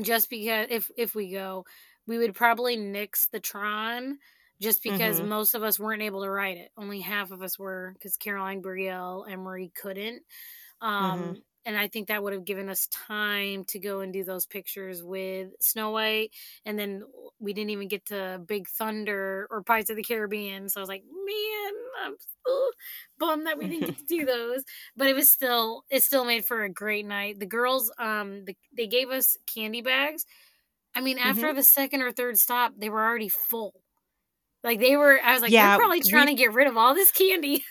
just because if, if we go, we would probably nix the Tron, just because mm-hmm. most of us weren't able to ride it. Only half of us were, because Caroline, Brielle, and Marie couldn't. Um, mm-hmm. And I think that would have given us time to go and do those pictures with Snow White. And then we didn't even get to Big Thunder or Pirates of the Caribbean. So I was like, man, I'm so bummed that we didn't get to do those. But it was still, it still made for a great night. The girls, um, the, they gave us candy bags. I mean, after mm-hmm. the second or third stop, they were already full. Like they were, I was like, yeah, they're probably trying we, to get rid of all this candy.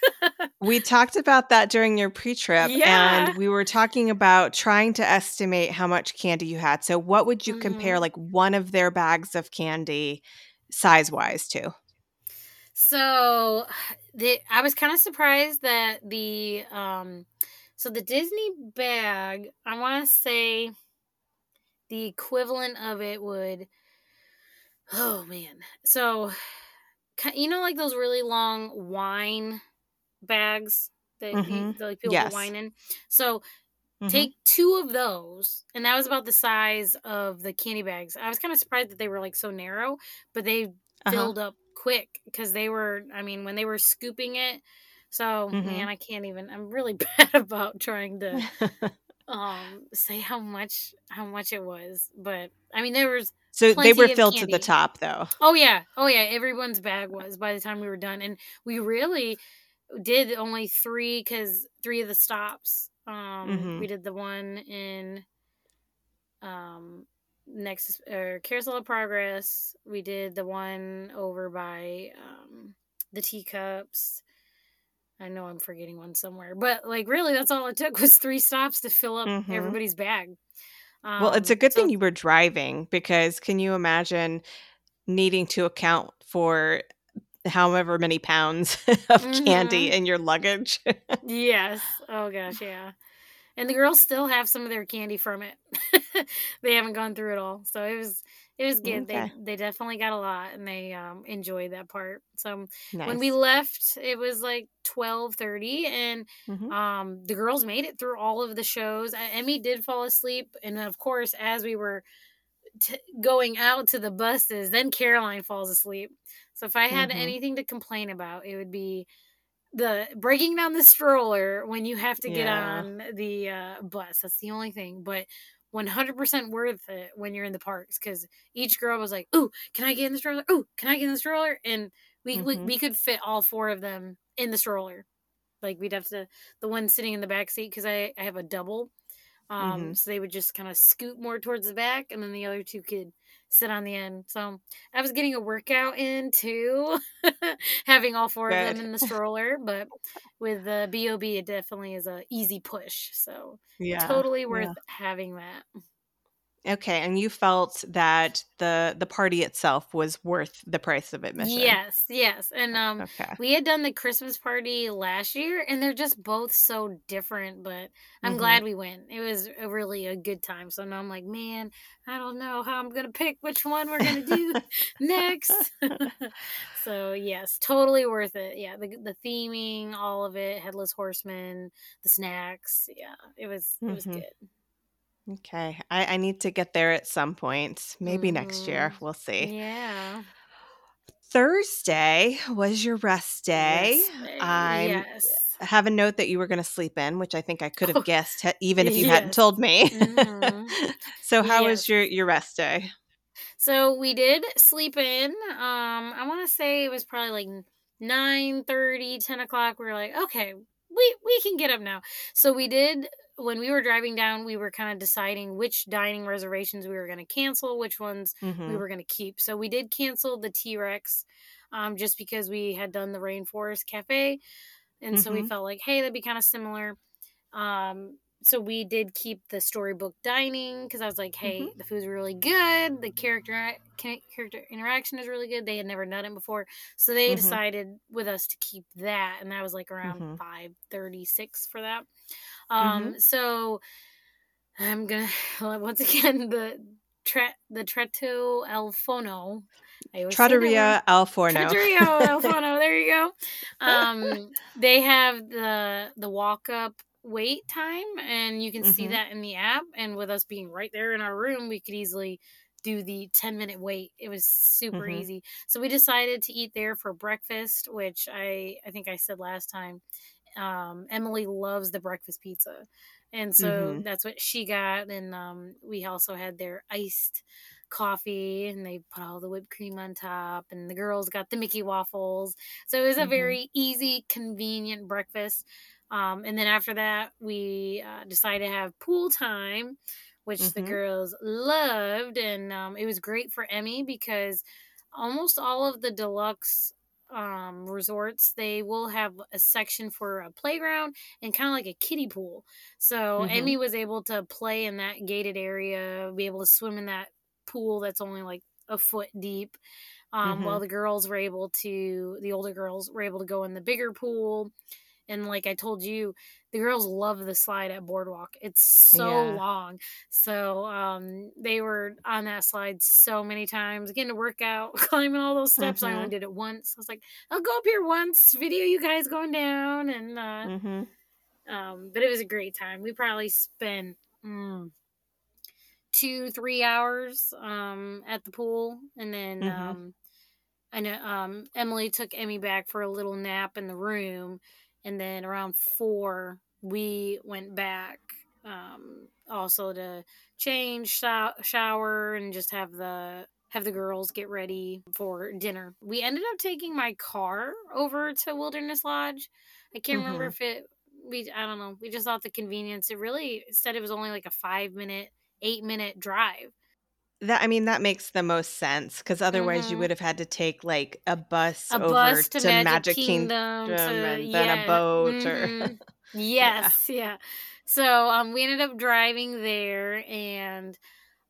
We talked about that during your pre-trip, yeah. and we were talking about trying to estimate how much candy you had. So what would you mm-hmm. compare like one of their bags of candy size-wise to? So the, I was kind of surprised that the, um, so the Disney bag, I want to say the equivalent of it would, oh man. So... You know, like those really long wine bags that mm-hmm. you, like people yes. put wine in? So mm-hmm. take two of those, and that was about the size of the candy bags. I was kind of surprised that they were like so narrow, but they uh-huh. filled up quick because they were, I mean, when they were scooping it. So, mm-hmm. man, I can't even, I'm really bad about trying to um, say how much, how much it was. But I mean, there was. So plenty they were filled to the top, though. Oh, yeah. Oh, yeah. Everyone's bag was by the time we were done. And we really did only three because three of the stops. Um, mm-hmm. We did the one in um, next or Carousel of Progress. We did the one over by um, the teacups. I know I'm forgetting one somewhere. But, like, really, that's all it took was three stops to fill up mm-hmm. everybody's bag. Um, well, it's a good so- thing you were driving, because can you imagine needing to account for however many pounds of mm-hmm. candy in your luggage? Yes. Oh, gosh. Yeah. And the girls still have some of their candy from it. They haven't gone through it all. So it was it was good. Okay. They they definitely got a lot, and they um, enjoyed that part. So nice. When we left, it was like twelve thirty, and mm-hmm. um, the girls made it through all of the shows. Emmy did fall asleep. And of course, as we were t- going out to the buses, then Caroline falls asleep. So if I had mm-hmm. anything to complain about, it would be the breaking down the stroller when you have to get yeah. on the uh, bus. That's the only thing, but one hundred percent worth it when you're in the parks. Cause each girl was like, ooh, can I get in the stroller? Ooh, can I get in the stroller? And we, mm-hmm. we, we could fit all four of them in the stroller. Like we'd have to, the one sitting in the back seat. Cause I, I have a double. Um, mm-hmm. So they would just kind of scoot more towards the back, and then the other two could sit on the end. So I was getting a workout in too, having all four Good. Of them in the stroller. But with the B O B, it definitely is a easy push. So yeah. totally worth yeah. having that. Okay, and you felt that the the party itself was worth the price of admission. Yes, yes. And um, okay. we had done the Christmas party last year, and they're just both so different, but I'm mm-hmm. glad we went. It was a really a good time. So now I'm like, man, I don't know how I'm going to pick which one we're going to do next. So, yes, totally worth it. Yeah, the the theming, all of it, Headless Horseman, the snacks. Yeah, it was it was mm-hmm. good. Okay. I, I need to get there at some point. Maybe mm-hmm. next year. We'll see. Yeah. Thursday was your rest day. Yes. I yes. have a note that you were going to sleep in, which I think I could have oh. guessed even if you yes. hadn't told me. Mm-hmm. So how yes. was your, your rest day? So we did sleep in. Um, I want to say it was probably like nine thirty, ten o'clock. We were like, okay, we, we can get up now. So we did... When we were driving down, we were kind of deciding which dining reservations we were going to cancel, which ones mm-hmm. we were going to keep. So we did cancel the T-Rex um, just because we had done the Rainforest Cafe. And mm-hmm. so we felt like, hey, that'd be kind of similar. Um, so we did keep the Storybook Dining because I was like, hey, mm-hmm. the food's really good. The character character interaction is really good. They had never done it before. So they mm-hmm. decided with us to keep that. And that was like around mm-hmm. five thirty-six for that. Um, mm-hmm. so I'm gonna, once again, the, tre- the Tratto El Forno. Trattoria El Forno. Trattoria El Forno, there you go. Um, they have the, the walk-up wait time, and you can mm-hmm. see that in the app, and with us being right there in our room, we could easily do the ten minute wait. It was super mm-hmm. easy. So we decided to eat there for breakfast, which I, I think I said last time. Um, Emily loves the breakfast pizza, and so mm-hmm. that's what she got. And um, we also had their iced coffee, and they put all the whipped cream on top, and the girls got the Mickey waffles. So it was mm-hmm. a very easy, convenient breakfast. Um, and then after that, we uh, decided to have pool time, which mm-hmm. the girls loved, and um, it was great for Emmy because almost all of the deluxe um resorts, they will have a section for a playground and kind of like a kiddie pool. So mm-hmm. Emmy was able to play in that gated area, be able to swim in that pool that's only like a foot deep, um mm-hmm. while the girls were able to the older girls were able to go in the bigger pool. And like I told you, the girls love the slide at Boardwalk. It's so yeah. long. So um, they were on that slide so many times, getting to work out, climbing all those steps. Mm-hmm. I only did it once. I was like, I'll go up here once, video you guys going down. And uh, mm-hmm. um, but it was a great time. We probably spent mm, two, three hours um, at the pool. And then mm-hmm. um, and, um, Emily took Emmy back for a little nap in the room. And then around four, we went back um, also to change, sh- shower, and just have the have the girls get ready for dinner. We ended up taking my car over to Wilderness Lodge. I can't mm-hmm. remember if it we I don't know. We just thought the convenience. It really said it was only like a five minute, eight minute drive. That I mean, that makes the most sense because otherwise mm-hmm. you would have had to take like a bus a over bus to, to Magic, Magic Kingdom, Kingdom to, and yeah. then a boat. Mm-hmm. Or yes, yeah. yeah. So um, we ended up driving there, and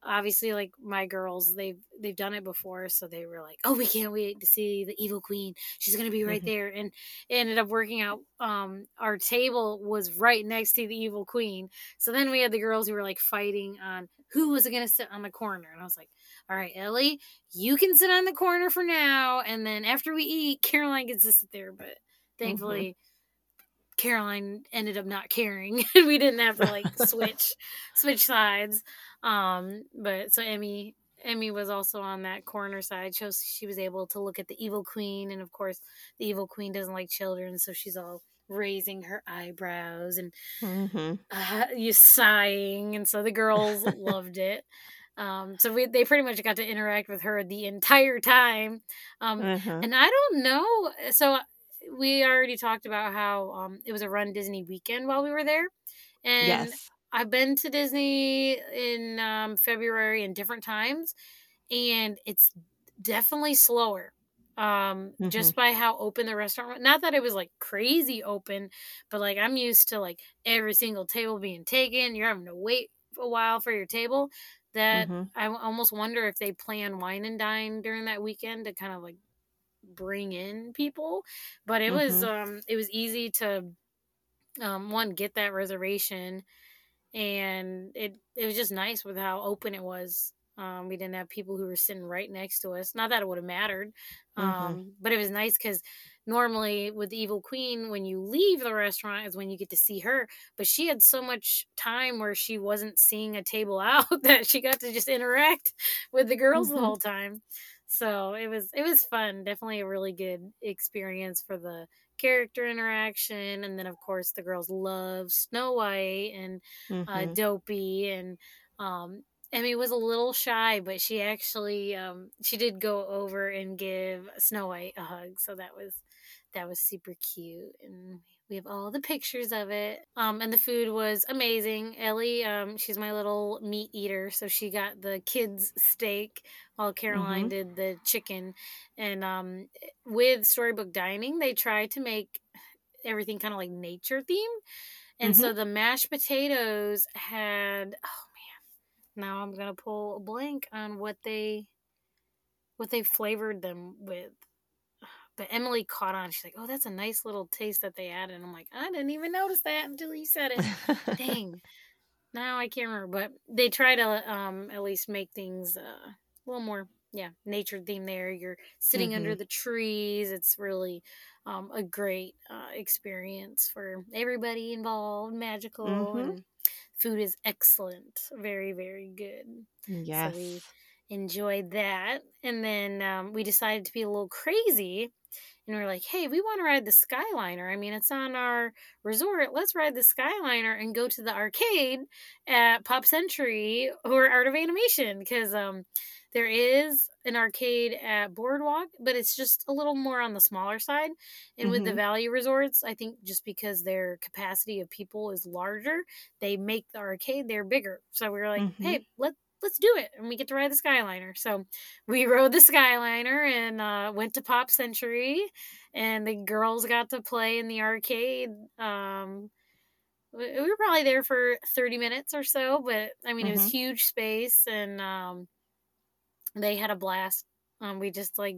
obviously, like my girls, they've they've done it before, so they were like, "Oh, we can't wait to see the Evil Queen. She's gonna be right mm-hmm. there." And it ended up working out. Um, our table was right next to the Evil Queen, so then we had the girls who were like fighting on who was going to sit on the corner. And I was like, all right, Ellie, you can sit on the corner for now. And then after we eat, Caroline gets to sit there. But thankfully, mm-hmm. Caroline ended up not caring. And we didn't have to like switch, switch sides. Um, but so Emmy, Emmy was also on that corner side. So she was able to look at the Evil Queen. And of course the Evil Queen doesn't like children. So she's all raising her eyebrows and mm-hmm. uh, you sighing, and so the girls loved it. Um, so we they pretty much got to interact with her the entire time. Um, uh-huh. And I don't know. So we already talked about how um, it was a Run Disney weekend while we were there, and yes. I've been to Disney in um, February in different times, and it's definitely slower. Um, mm-hmm. just by how open the restaurant was. Not that it was like crazy open, but like I'm used to like every single table being taken. You're having to wait a while for your table. that mm-hmm. I almost wonder if they plan Wine and Dine during that weekend to kind of like bring in people. But it mm-hmm. was um it was easy to um one get that reservation, and it it was just nice with how open it was. Um, we didn't have people who were sitting right next to us. Not that it would have mattered, um, mm-hmm. but it was nice because normally with the Evil Queen, when you leave the restaurant is when you get to see her. But she had so much time where she wasn't seeing a table out that she got to just interact with the girls mm-hmm. the whole time. So it was it was fun. Definitely a really good experience for the character interaction, and then of course the girls love Snow White and mm-hmm. uh, Dopey and. Um, Emmy was a little shy, but she actually um, she did go over and give Snow White a hug, so that was that was super cute, and we have all the pictures of it. Um, and the food was amazing. Ellie, um, she's my little meat eater, so she got the kids' steak while Caroline mm-hmm. did the chicken. And um, with Storybook Dining, they tried to make everything kind of like nature themed, and mm-hmm. so the mashed potatoes had. Oh, now I'm gonna pull a blank on what they, what they flavored them with, but Emily caught on. She's like, "Oh, that's a nice little taste that they added." And I'm like, "I didn't even notice that until you said it." Dang. Now I can't remember, but they try to um, at least make things uh, a little more, yeah, nature themed. There, you're sitting mm-hmm. under the trees. It's really um, a great uh, experience for everybody involved. Magical. Mm-hmm. and Food is excellent. Very, very good. Yes. So we enjoyed that. And then um, we decided to be a little crazy. And we were like, hey, we want to ride the Skyliner. I mean, it's on our resort. Let's ride the Skyliner and go to the arcade at Pop Century or Art of Animation. Because um, there is an arcade at Boardwalk, but it's just a little more on the smaller side. And mm-hmm. with the value resorts, I think just because their capacity of people is larger, they make the arcade there bigger. So we were like, mm-hmm. hey, let's. Let's do it. And we get to ride the Skyliner. So we rode the Skyliner and uh, went to Pop Century, and the girls got to play in the arcade. Um, we were probably there for thirty minutes or so, but I mean, mm-hmm. it was huge space, and um, they had a blast. Um, we just like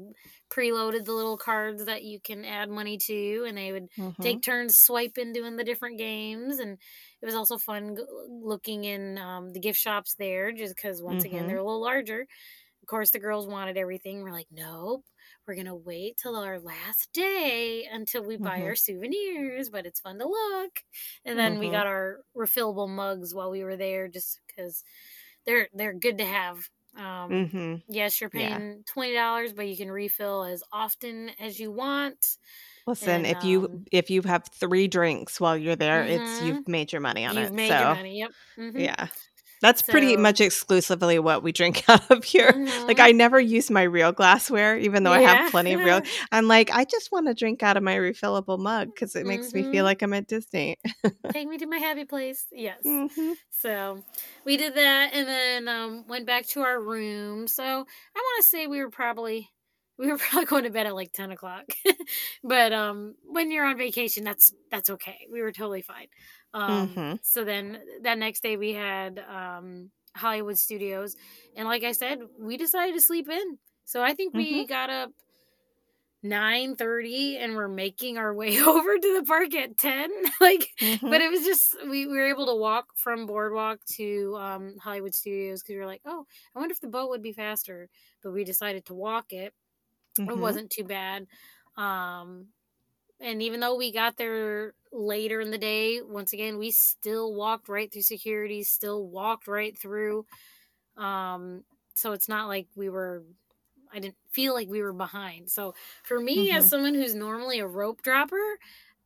preloaded the little cards that you can add money to, and they would mm-hmm. take turns swiping, doing the different games. And it was also fun looking in um, the gift shops there, just because once mm-hmm. again, they're a little larger. Of course, the girls wanted everything. We're like, nope, we're going to wait till our last day until we buy mm-hmm. our souvenirs, but it's fun to look. And then mm-hmm. we got our refillable mugs while we were there, just because they're, they're good to have. Um, mm-hmm. Yes, you're paying yeah. twenty dollars, but you can refill as often as you want. Listen, and, if um, you if you have three drinks while you're there, mm-hmm. it's you've made your money on you've it. You've made so, your money, yep. Mm-hmm. Yeah. That's so, pretty much exclusively what we drink out of here. Mm-hmm. Like, I never use my real glassware, even though yeah. I have plenty of real. I'm like, I just want to drink out of my refillable mug because it makes mm-hmm. me feel like I'm at Disney. Take me to my happy place. Yes. Mm-hmm. So we did that, and then um, went back to our room. So I want to say we were probably... We were probably going to bed at like ten o'clock, but um, when you're on vacation, that's that's okay. We were totally fine. Um, mm-hmm. So then that next day we had um, Hollywood Studios, and like I said, we decided to sleep in. So I think we mm-hmm. got up nine thirty and we're making our way over to the park at ten. Like, mm-hmm. but it was just we, we were able to walk from Boardwalk to um, Hollywood Studios because we were like, oh, I wonder if the boat would be faster, but we decided to walk it. Mm-hmm. It wasn't too bad. Um, and even though we got there later in the day, once again, we still walked right through security, still walked right through. Um, so it's not like we were, I didn't feel like we were behind. So for me, mm-hmm. as someone who's normally a rope dropper,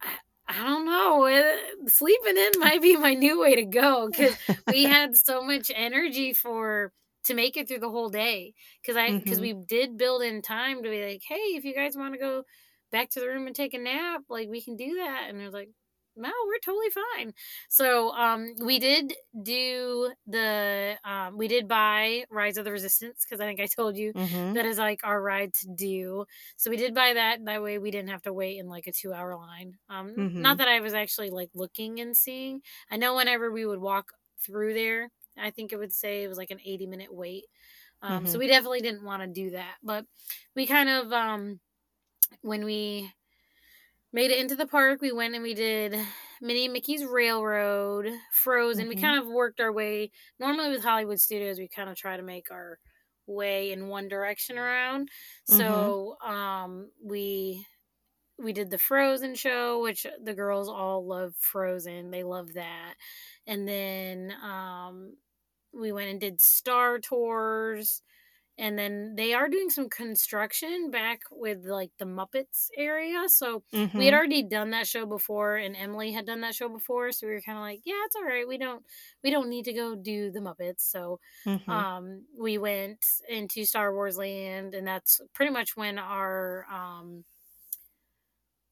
I, I don't know, sleeping in might be my new way to go because we had so much energy for to make it through the whole day. Cause I, mm-hmm. cause we did build in time to be like, hey, if you guys want to go back to the room and take a nap, like we can do that. And they're like, no, we're totally fine. So, um, we did do the, um, we did buy Rise of the Resistance. Cause I think I told you mm-hmm. that is like our ride to do. So we did buy that. That way we didn't have to wait in like a two hour line. Um, mm-hmm. Not that I was actually like looking and seeing, I know whenever we would walk through there, I think it would say it was like an eighty minute wait. Um, mm-hmm. So we definitely didn't want to do that, but we kind of, um, when we made it into the park, we went and we did Minnie and Mickey's Railroad, Frozen. Mm-hmm. We kind of worked our way. Normally with Hollywood Studios, we kind of try to make our way in one direction around. So, mm-hmm. um, we, we did the Frozen show, which the girls all love Frozen. They love that. And then, um, we went and did Star Tours, and then they are doing some construction back with like the Muppets area. So mm-hmm. we had already done that show before, and Emily had done that show before. So we were kind of like, yeah, it's all right. We don't, we don't need to go do the Muppets. So mm-hmm. um, we went into Star Wars Land, and that's pretty much when our, um,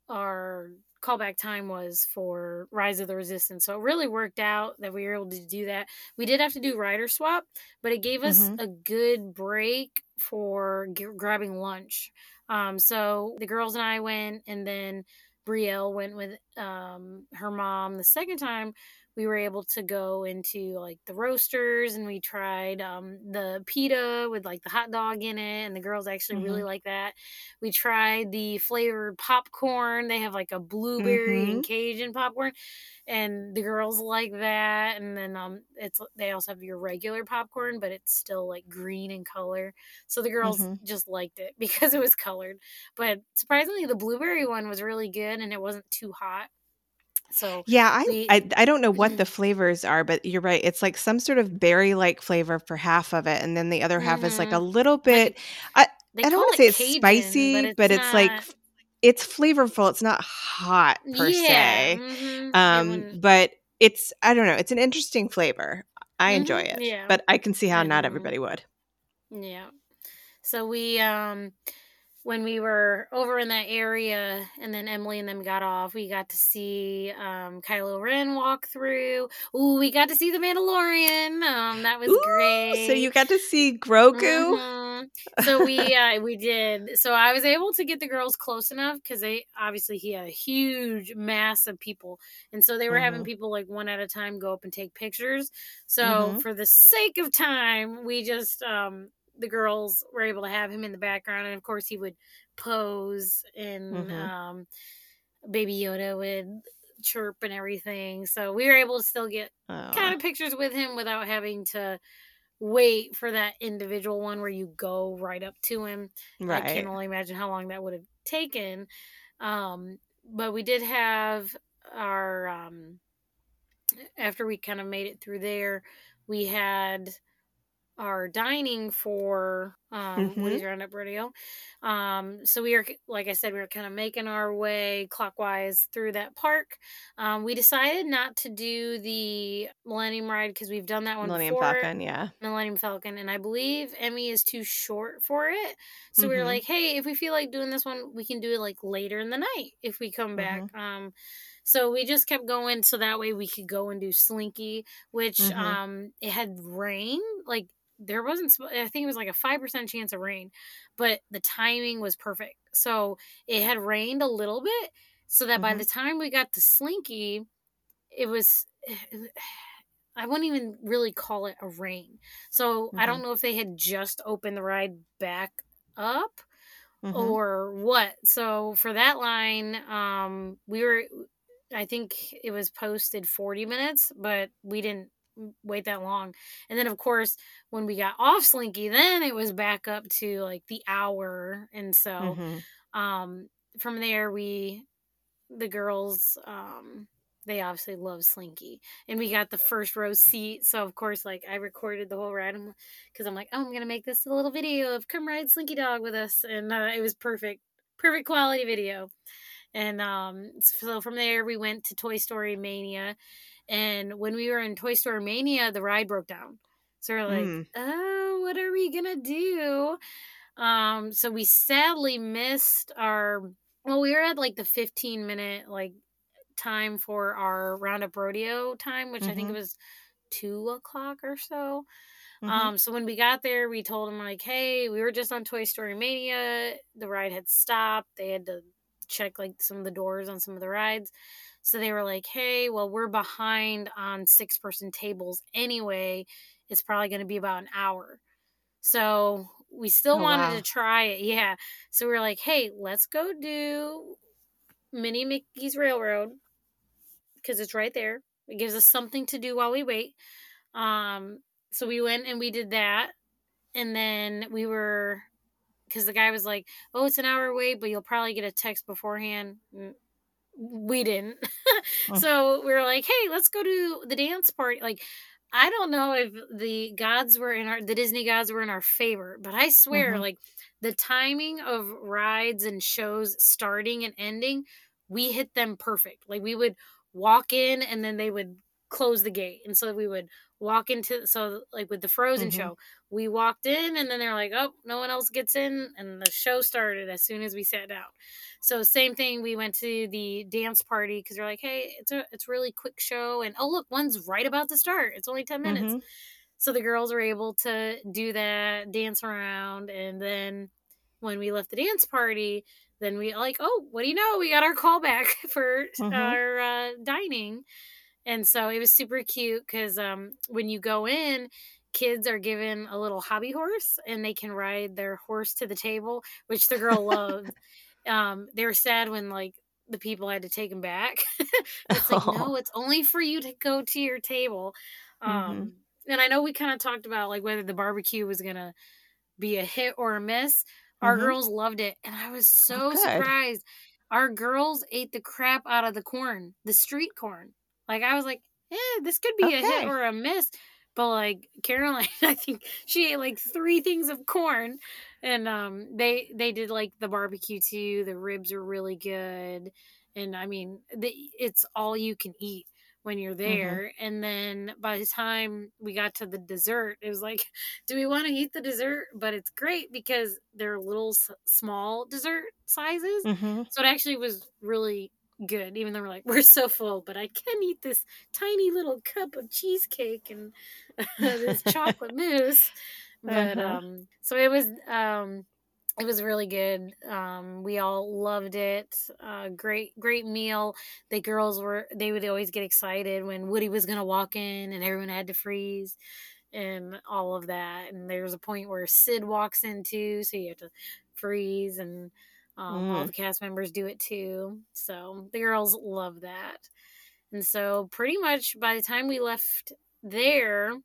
our callback time was for Rise of the Resistance. So it really worked out that we were able to do that. We did have to do rider swap, but it gave us mm-hmm. a good break for g- grabbing lunch. Um, so the girls and I went, and then Brielle went with um, her mom. The second time we were able to go into like the roasters, and we tried um, the pita with like the hot dog in it. And the girls actually mm-hmm. really like that. We tried the flavored popcorn. They have like a blueberry mm-hmm. and Cajun popcorn, and the girls like that. And then um, it's, they also have your regular popcorn, but it's still like green in color. So the girls mm-hmm. just liked it because it was colored, but surprisingly the blueberry one was really good, and it wasn't too hot. So yeah, I, we, I I don't know what the flavors are, but you're right. It's like some sort of berry-like flavor for half of it, and then the other half mm-hmm. is like a little bit. Like, I, I don't want to say it's Cajun, spicy, but it's, but it's not, like it's flavorful. It's not hot per yeah, se, mm-hmm. um, but it's I don't know. It's an interesting flavor. I mm-hmm, enjoy it, yeah. But I can see how mm-hmm. not everybody would. Yeah. So we um. When we were over in that area, and then Emily and them got off, we got to see um, Kylo Ren walk through. Ooh, we got to see The Mandalorian. Um, that was Ooh, great. So you got to see Grogu. Mm-hmm. So we uh, we did. So I was able to get the girls close enough because they obviously he had a huge mass of people, and so they were mm-hmm. having people like one at a time go up and take pictures. So mm-hmm. for the sake of time, we just. Um, the girls were able to have him in the background, and of course he would pose, and mm-hmm. um, Baby Yoda would chirp and everything. So we were able to still get oh. kind of pictures with him without having to wait for that individual one where you go right up to him. Right. I can only imagine how long that would have taken. Um, but we did have our, um, after we kind of made it through there, we had our dining for um, mm-hmm. Woody's Roundup Rodeo. Um, so we are, like I said, we were kind of making our way clockwise through that park. Um, we decided not to do the Millennium Ride because we've done that one Millennium before. Millennium Falcon, yeah. Millennium Falcon, and I believe Emmy is too short for it. So mm-hmm. we were like, hey, if we feel like doing this one, we can do it like later in the night if we come back. Mm-hmm. Um, so we just kept going so that way we could go and do Slinky, which mm-hmm. um, it had rain, like there wasn't, I think it was like a five percent chance of rain, but the timing was perfect. So it had rained a little bit so that mm-hmm. by the time we got to Slinky, it was, I wouldn't even really call it a rain. So mm-hmm. I don't know if they had just opened the ride back up mm-hmm. or what. So for that line, um, we were, I think it was posted forty minutes, but we didn't wait that long. And then of course when we got off Slinky, then it was back up to like the hour, and so mm-hmm. um from there we the girls um they obviously love Slinky, and we got the first row seat. So of course, like I recorded the whole ride because I'm like, oh, I'm gonna make this a little video of come ride Slinky Dog with us, and uh, it was perfect perfect quality video. And um so from there we went to Toy Story Mania. And when we were in Toy Story Mania, the ride broke down. So we're like, mm. oh, what are we going to do? Um, so we sadly missed our, well, we were at like the fifteen minute like time for our Roundup Rodeo time, which mm-hmm. I think it was two o'clock or so. Mm-hmm. Um, so when we got there, we told them like, hey, we were just on Toy Story Mania. The ride had stopped. They had to check like some of the doors on some of the rides. So they were like, hey, well, we're behind on six person tables anyway. It's probably going to be about an hour. So we still oh, wanted wow. to try it. Yeah. So we were like, hey, let's go do Minnie and Mickey's Railroad because it's right there. It gives us something to do while we wait. Um, so we went and we did that. And then we were, because the guy was like, oh, it's an hour away, but you'll probably get a text beforehand. We didn't. oh. So we were like, hey, let's go to the dance party. Like, I don't know if the gods were in our, the Disney gods were in our favor, but I swear, mm-hmm. like, the timing of rides and shows starting and ending, we hit them perfect. Like, we would walk in and then they would close the gate. And so we would walk into, so like with the Frozen mm-hmm. show, we walked in and then they're like, oh, no one else gets in. And the show started as soon as we sat down. So same thing. We went to the dance party because we're like, hey, it's a, it's really quick show. And oh, look, one's right about to start. It's only ten minutes. Mm-hmm. So the girls were able to do that, dance around. And then when we left the dance party, then we like, oh, what do you know? We got our call back for mm-hmm. our uh, dining. And so it was super cute because um, when you go in, kids are given a little hobby horse and they can ride their horse to the table, which the girl loved. Um, they were sad when like the people had to take them back. It's like, oh. no, it's only for you to go to your table. Um, mm-hmm. And I know we kind of talked about like whether the barbecue was going to be a hit or a miss. Our mm-hmm. girls loved it. And I was so oh, surprised. Our girls ate the crap out of the corn, the street corn. Like, I was like, eh, this could be okay. a hit or a miss. But, like, Caroline, I think she ate, like, three things of corn. And um, they they did, like, the barbecue, too. The ribs are really good. And, I mean, the, it's all you can eat when you're there. Mm-hmm. And then by the time we got to the dessert, it was like, do we want to eat the dessert? But it's great because they're little small dessert sizes. Mm-hmm. So it actually was really good, even though we're like, we're so full, but I can eat this tiny little cup of cheesecake and uh, this chocolate mousse. But uh-huh. um so it was um it was really good. Um we all loved it. Uh great great meal. The girls were they would always get excited when Woody was gonna walk in and everyone had to freeze and all of that. And there's a point where Sid walks in too, so you have to freeze, and Um, mm. all the cast members do it too. So the girls love that. And so pretty much by the time we left there,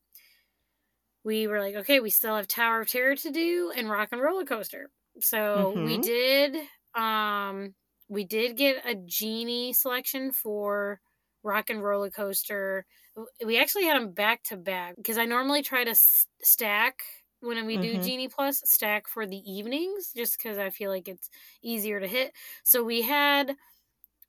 we were like, okay, we still have Tower of Terror to do and Rock and Roller Coaster. So mm-hmm. we did, um, we did get a Genie selection for Rock and Roller Coaster. We actually had them back to back because I normally try to s- stack when we do mm-hmm. Genie Plus, stack for the evenings, just because I feel like it's easier to hit. So we had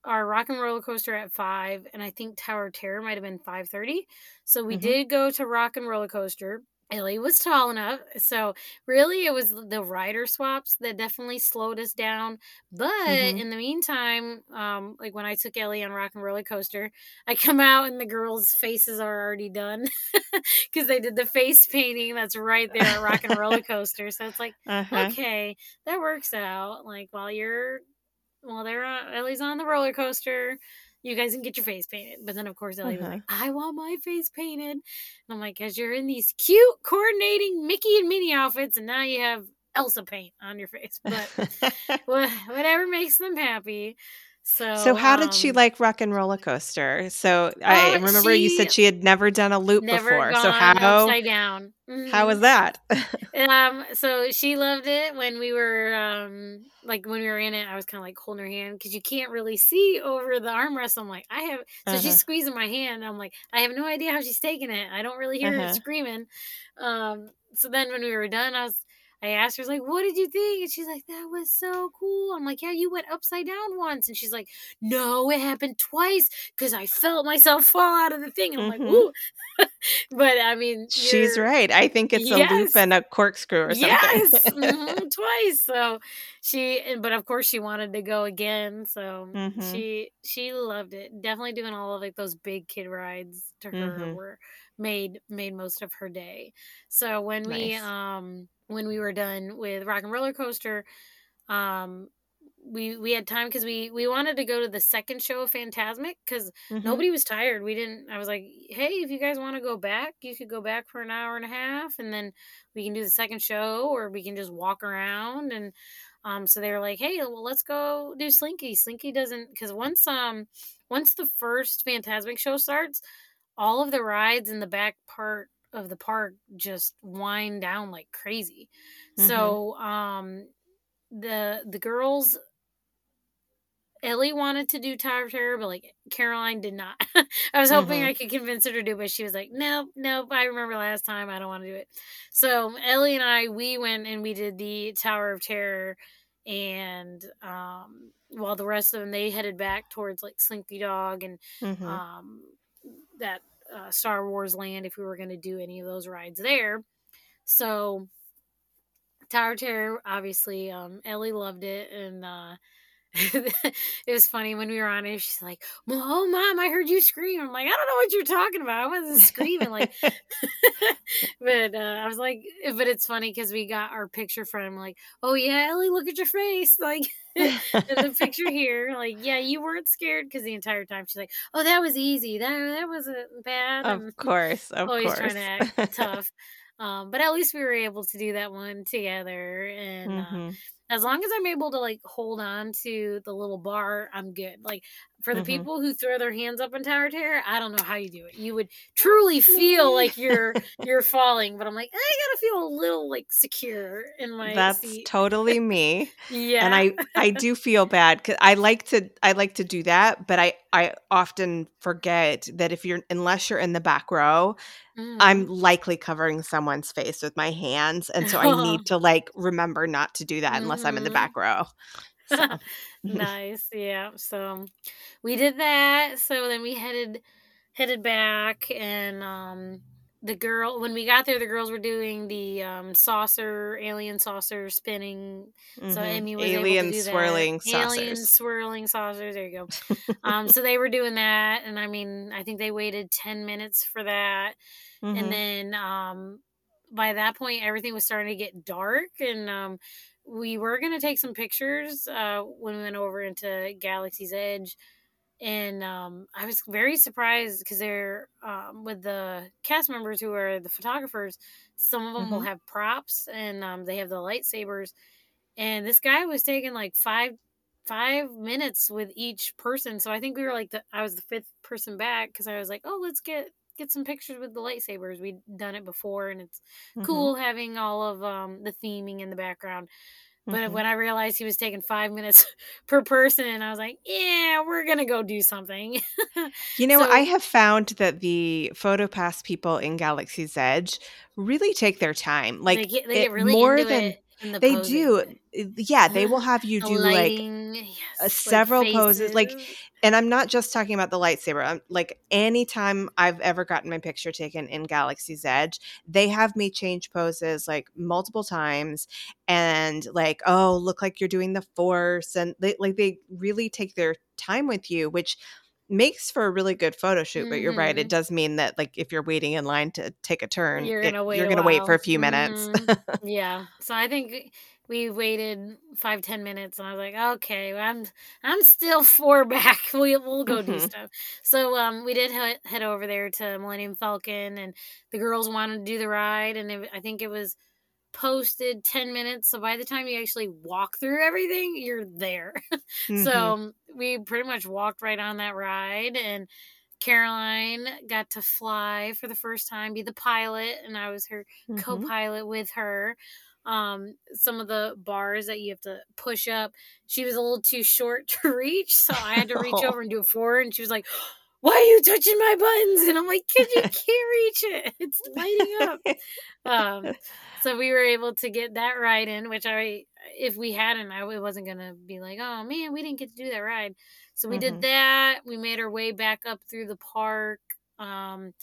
our Rock and Roller Coaster at five, and I think Tower of Terror might have been five thirty. So we mm-hmm. did go to Rock and Roller Coaster. Ellie was tall enough. So really, it was the rider swaps that definitely slowed us down. But mm-hmm. in the meantime, um, like when I took Ellie on Rock and Roller Coaster, I come out and the girls' faces are already done because they did the face painting that's right there at Rock and Roller Coaster. So it's like, uh-huh. okay, that works out. Like while you're, while they're on, Ellie's on the roller coaster, you guys can get your face painted. But then, of course, Ellie uh-huh. was like, I want my face painted. And I'm like, because you're in these cute coordinating Mickey and Minnie outfits, and now you have Elsa paint on your face. But whatever makes them happy. So so how um, did she like Rock and Roller Coaster? So uh, I remember you said she had never done a loop never before. Gone so how upside down. Mm-hmm. How was that? um, so she loved it. When we were um, like when we were in it, I was kind of like holding her hand because you can't really see over the armrest. I'm like, I have. So uh-huh. she's squeezing my hand. And I'm like, I have no idea how she's taking it. I don't really hear uh-huh. her screaming. Um, so then when we were done, I was. I asked her, I was like, what did you think? And she's like, that was so cool. I'm like, yeah, you went upside down once. And she's like, no, it happened twice because I felt myself fall out of the thing. And I'm mm-hmm. like, woo. But I mean, she's right. I think it's yes. a loop and a corkscrew or something. Yes, mm-hmm. twice. So she, but of course she wanted to go again. So mm-hmm. she, she loved it. Definitely doing all of like those big kid rides to her mm-hmm. were made, made most of her day. So when nice. we, um, when we were done with Rock and Roller Coaster, um, we we had time because we we wanted to go to the second show of Fantasmic because mm-hmm. nobody was tired. We didn't. I was like, hey, if you guys want to go back, you could go back for an hour and a half, and then we can do the second show, or we can just walk around. And um, so they were like, hey, well, let's go do Slinky. Slinky doesn't, because once um once the first Fantasmic show starts, all of the rides in the back part of the park just wind down like crazy. Mm-hmm. So um the the girls, Ellie wanted to do Tower of Terror, but like Caroline did not. I was hoping mm-hmm. I could convince her to do, but she was like, nope, nope. I remember last time, I don't want to do it. So Ellie and I, we went and we did the Tower of Terror, and um while the rest of them, they headed back towards like Slinky Dog and mm-hmm. um that uh, Star Wars Land, if we were going to do any of those rides there. So Tower of Terror, obviously, um, Ellie loved it, and uh, it was funny when we were on it. She's like, "Oh, Mom, I heard you scream." I'm like, "I don't know what you're talking about. I wasn't screaming." Like, but uh, I was like, "But it's funny because we got our picture from him, like, oh yeah, Ellie, look at your face, like." The picture here, like, yeah, you weren't scared, because the entire time she's like, oh, that was easy, that that wasn't bad. I'm of course, of always course, always trying to act tough. Um, but at least we were able to do that one together. And mm-hmm. uh, as long as I'm able to, like, hold on to the little bar, I'm good. Like, for the mm-hmm. people who throw their hands up in Tower of Terror, I don't know how you do it. You would truly feel like you're you're falling, but I'm like, I gotta feel a little, like, secure in my That's seat. Totally me. Yeah. And I, I do feel bad, because I like to I like to do that, but I, I often forget that if you're unless you're in the back row, mm. I'm likely covering someone's face with my hands, and so I need to, like, remember not to do that mm-hmm. unless I'm in the back row. So. Nice. Yeah. So we did that. So then we headed headed back, and um the girl when we got there, the girls were doing the um saucer, alien saucer spinning. Mm-hmm. So Emmy was alien able to do swirling that. Saucers. Alien swirling saucers. There you go. um so they were doing that, and I mean, I think they waited ten minutes for that. Mm-hmm. And then um by that point, everything was starting to get dark, and um we were going to take some pictures uh, when we went over into Galaxy's Edge. And um, I was very surprised, because they're um, with the cast members who are the photographers, some of them mm-hmm. will have props, and um, they have the lightsabers. And this guy was taking like five five minutes with each person. So I think we were like, the, I was the fifth person back, because I was like, oh, let's get, get some pictures with the lightsabers. We'd done it before, and it's mm-hmm. cool having all of um the theming in the background. But mm-hmm. when I realized he was taking five minutes per person, I was like, yeah, we're gonna go do something. You know, so- I have found that the PhotoPass people in Galaxy's Edge really take their time. Like, they get, they get really more into than it. The they posing. do. Yeah, they will have you do lighting, like yes, uh, several like poses. Like, and I'm not just talking about the lightsaber. I'm, like, anytime I've ever gotten my picture taken in Galaxy's Edge, they have me change poses like multiple times, and like, oh, look like you're doing the Force, and they, like they really take their time with you, which makes for a really good photo shoot. Mm-hmm. But you're right, it does mean that, like, if you're waiting in line to take a turn, you're gonna, it, wait, you're gonna wait for a few minutes. Mm-hmm. Yeah, so I think we waited five ten minutes, and I was like, okay, well, i'm i'm still four back, we, we'll go mm-hmm. do stuff. So um we did he- head over there to Millennium Falcon, and the girls wanted to do the ride, and it, I think it was posted ten minutes, so by the time you actually walk through everything, you're there. Mm-hmm. So we pretty much walked right on that ride, and Caroline got to fly for the first time, be the pilot, and I was her mm-hmm. co-pilot with her. Um, some of the bars that you have to push up, she was a little too short to reach, so I had to reach oh. over and do it for her, and she was like, why are you touching my buttons? And I'm like, kid, you can't reach it. It's lighting up. Um, so we were able to get that ride in, which I, if we hadn't, I wasn't going to be like, oh man, we didn't get to do that ride. So we mm-hmm. did that. We made our way back up through the park. Um,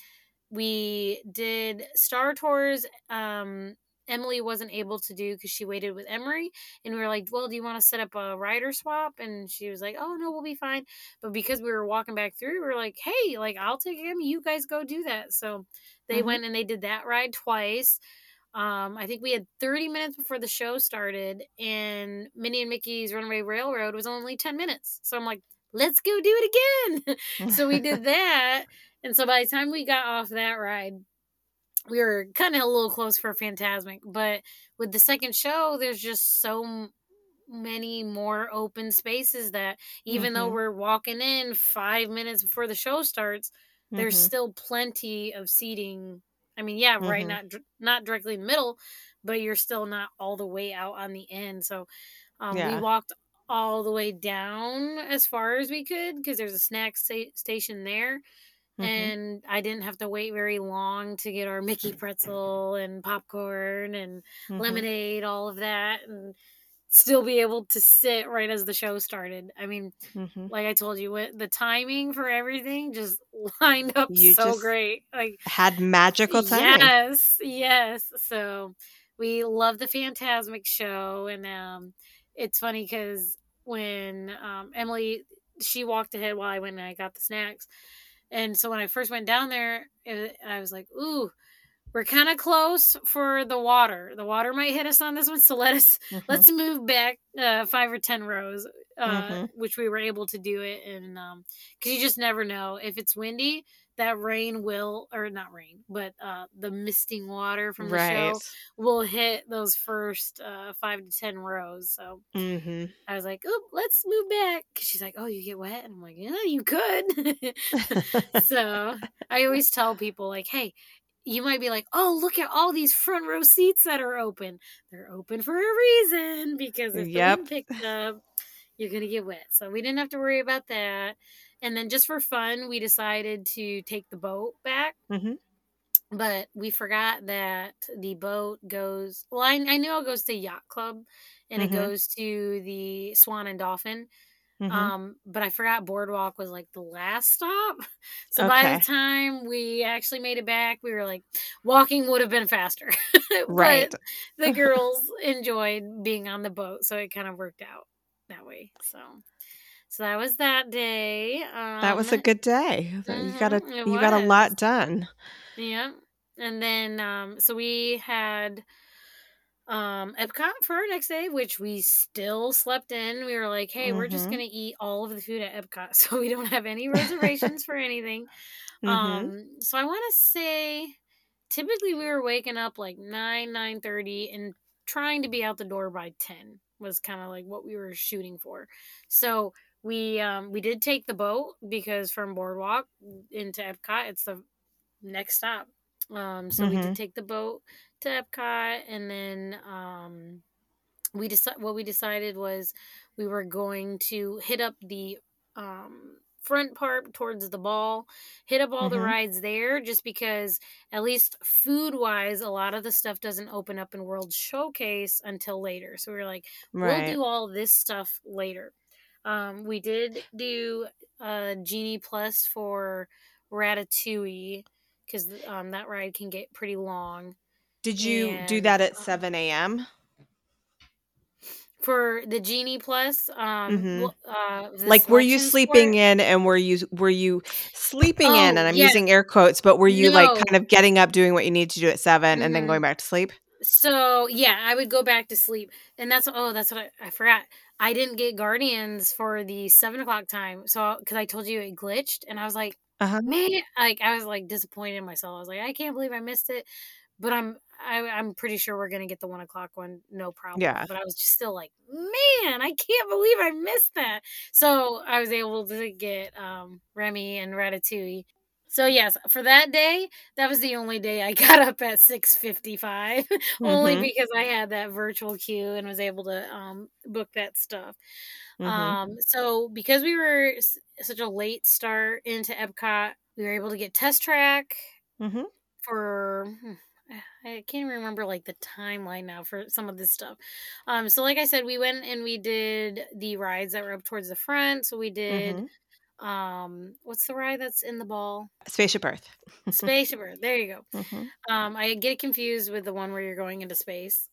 we did Star Tours. Um, Emily wasn't able to do because she waited with Emery, and we were like, well, do you want to set up a rider swap? And she was like, oh no, we'll be fine. But because we were walking back through, we were like, hey, like, I'll take Emmy, you guys go do that. So they mm-hmm. went and they did that ride twice. Um, I think we had thirty minutes before the show started, and Minnie and Mickey's Runaway Railroad was only ten minutes. So I'm like, let's go do it again. So we did that. And so by the time we got off that ride, we were kind of a little close for Fantasmic. But with the second show, there's just so many more open spaces that even mm-hmm. though we're walking in five minutes before the show starts, mm-hmm. there's still plenty of seating. I mean, yeah, mm-hmm. right, not not directly in the middle, but you're still not all the way out on the end. So um, yeah. we walked all the way down as far as we could because there's a snack sta- station there. Mm-hmm. And I didn't have to wait very long to get our Mickey pretzel and popcorn and mm-hmm. lemonade, all of that, and still be able to sit right as the show started. I mean, mm-hmm. like I told you, the timing for everything just lined up you so great. Like had magical timing. Yes, yes. So we love the Fantasmic show, and um, it's funny because when um, Emily, she walked ahead while I went and I got the snacks. And so when I first went down there, it, I was like, ooh, we're kind of close for the water. The water might hit us on this one. So let us, mm-hmm. let's move back uh, five or ten rows, uh, mm-hmm. which we were able to do it. And um, because you just never know. If it's windy, that rain will, or not rain, but uh, the misting water from the right. show will hit those first uh, five to ten rows. So mm-hmm. I was like, "Oop, let's move back." Cause she's like, "Oh, you get wet," and I'm like, "Yeah, you could." So I always tell people, like, "Hey, you might be like, oh, look at all these front row seats that are open. They're open for a reason because if yep. the wind picked up, you're gonna get wet." So we didn't have to worry about that. And then just for fun, we decided to take the boat back. Mm-hmm. But we forgot that the boat goes... Well, I, I knew it goes to Yacht Club, and mm-hmm. it goes to the Swan and Dolphin. Mm-hmm. Um, but I forgot Boardwalk was like the last stop. So okay. by the time we actually made it back, we were like, walking would have been faster. Right. The girls enjoyed being on the boat, so it kind of worked out that way. So... So that was that day. Um, that was a good day. Mm-hmm, you got a you was. got a lot done. Yeah, and then um, so we had um, Epcot for our next day, which we still slept in. We were like, hey, mm-hmm. we're just gonna eat all of the food at Epcot, so we don't have any reservations for anything. Mm-hmm. Um, so I want to say, typically we were waking up like nine nine thirty and trying to be out the door by ten was kind of like what we were shooting for. So. We um we did take the boat because from Boardwalk into Epcot, it's the next stop. Um, so mm-hmm. we did take the boat to Epcot, and then um we deci- what we decided was we were going to hit up the um front part towards the ball, hit up all mm-hmm. the rides there, just because at least food wise, a lot of the stuff doesn't open up in World Showcase until later. So we were like, right. we'll do all this stuff later. Um, we did do uh, Genie Plus for Ratatouille because um, that ride can get pretty long. Did you and, do that at um, seven a.m.? For the Genie Plus? Um, mm-hmm. uh, like, were you sleeping sport? in and were you were you sleeping oh, in? And I'm yes. using air quotes, but were you no. like kind of getting up, doing what you need to do at seven mm-hmm. and then going back to sleep? So, yeah, I would go back to sleep. And that's, oh, that's what I, I forgot. I didn't get Guardians for the seven o'clock time. So, because I told you it glitched, and I was like, uh-huh. man, like I was like disappointed in myself. I was like, I can't believe I missed it. But I'm, I, I'm pretty sure we're gonna get the one o'clock one, no problem. Yeah. But I was just still like, man, I can't believe I missed that. So I was able to get um, Remy and Ratatouille. So yes, for that day, that was the only day I got up at six fifty-five, mm-hmm. only because I had that virtual queue and was able to um, book that stuff. Mm-hmm. Um, so because we were s- such a late start into Epcot, we were able to get Test Track mm-hmm. for, I can't remember like the timeline now for some of this stuff. Um, so like I said, we went and we did the rides that were up towards the front. So we did... Mm-hmm. Um, what's the ride that's in the ball? Spaceship Earth. Spaceship Earth. There you go. Mm-hmm. Um, I get confused with the one where you're going into space.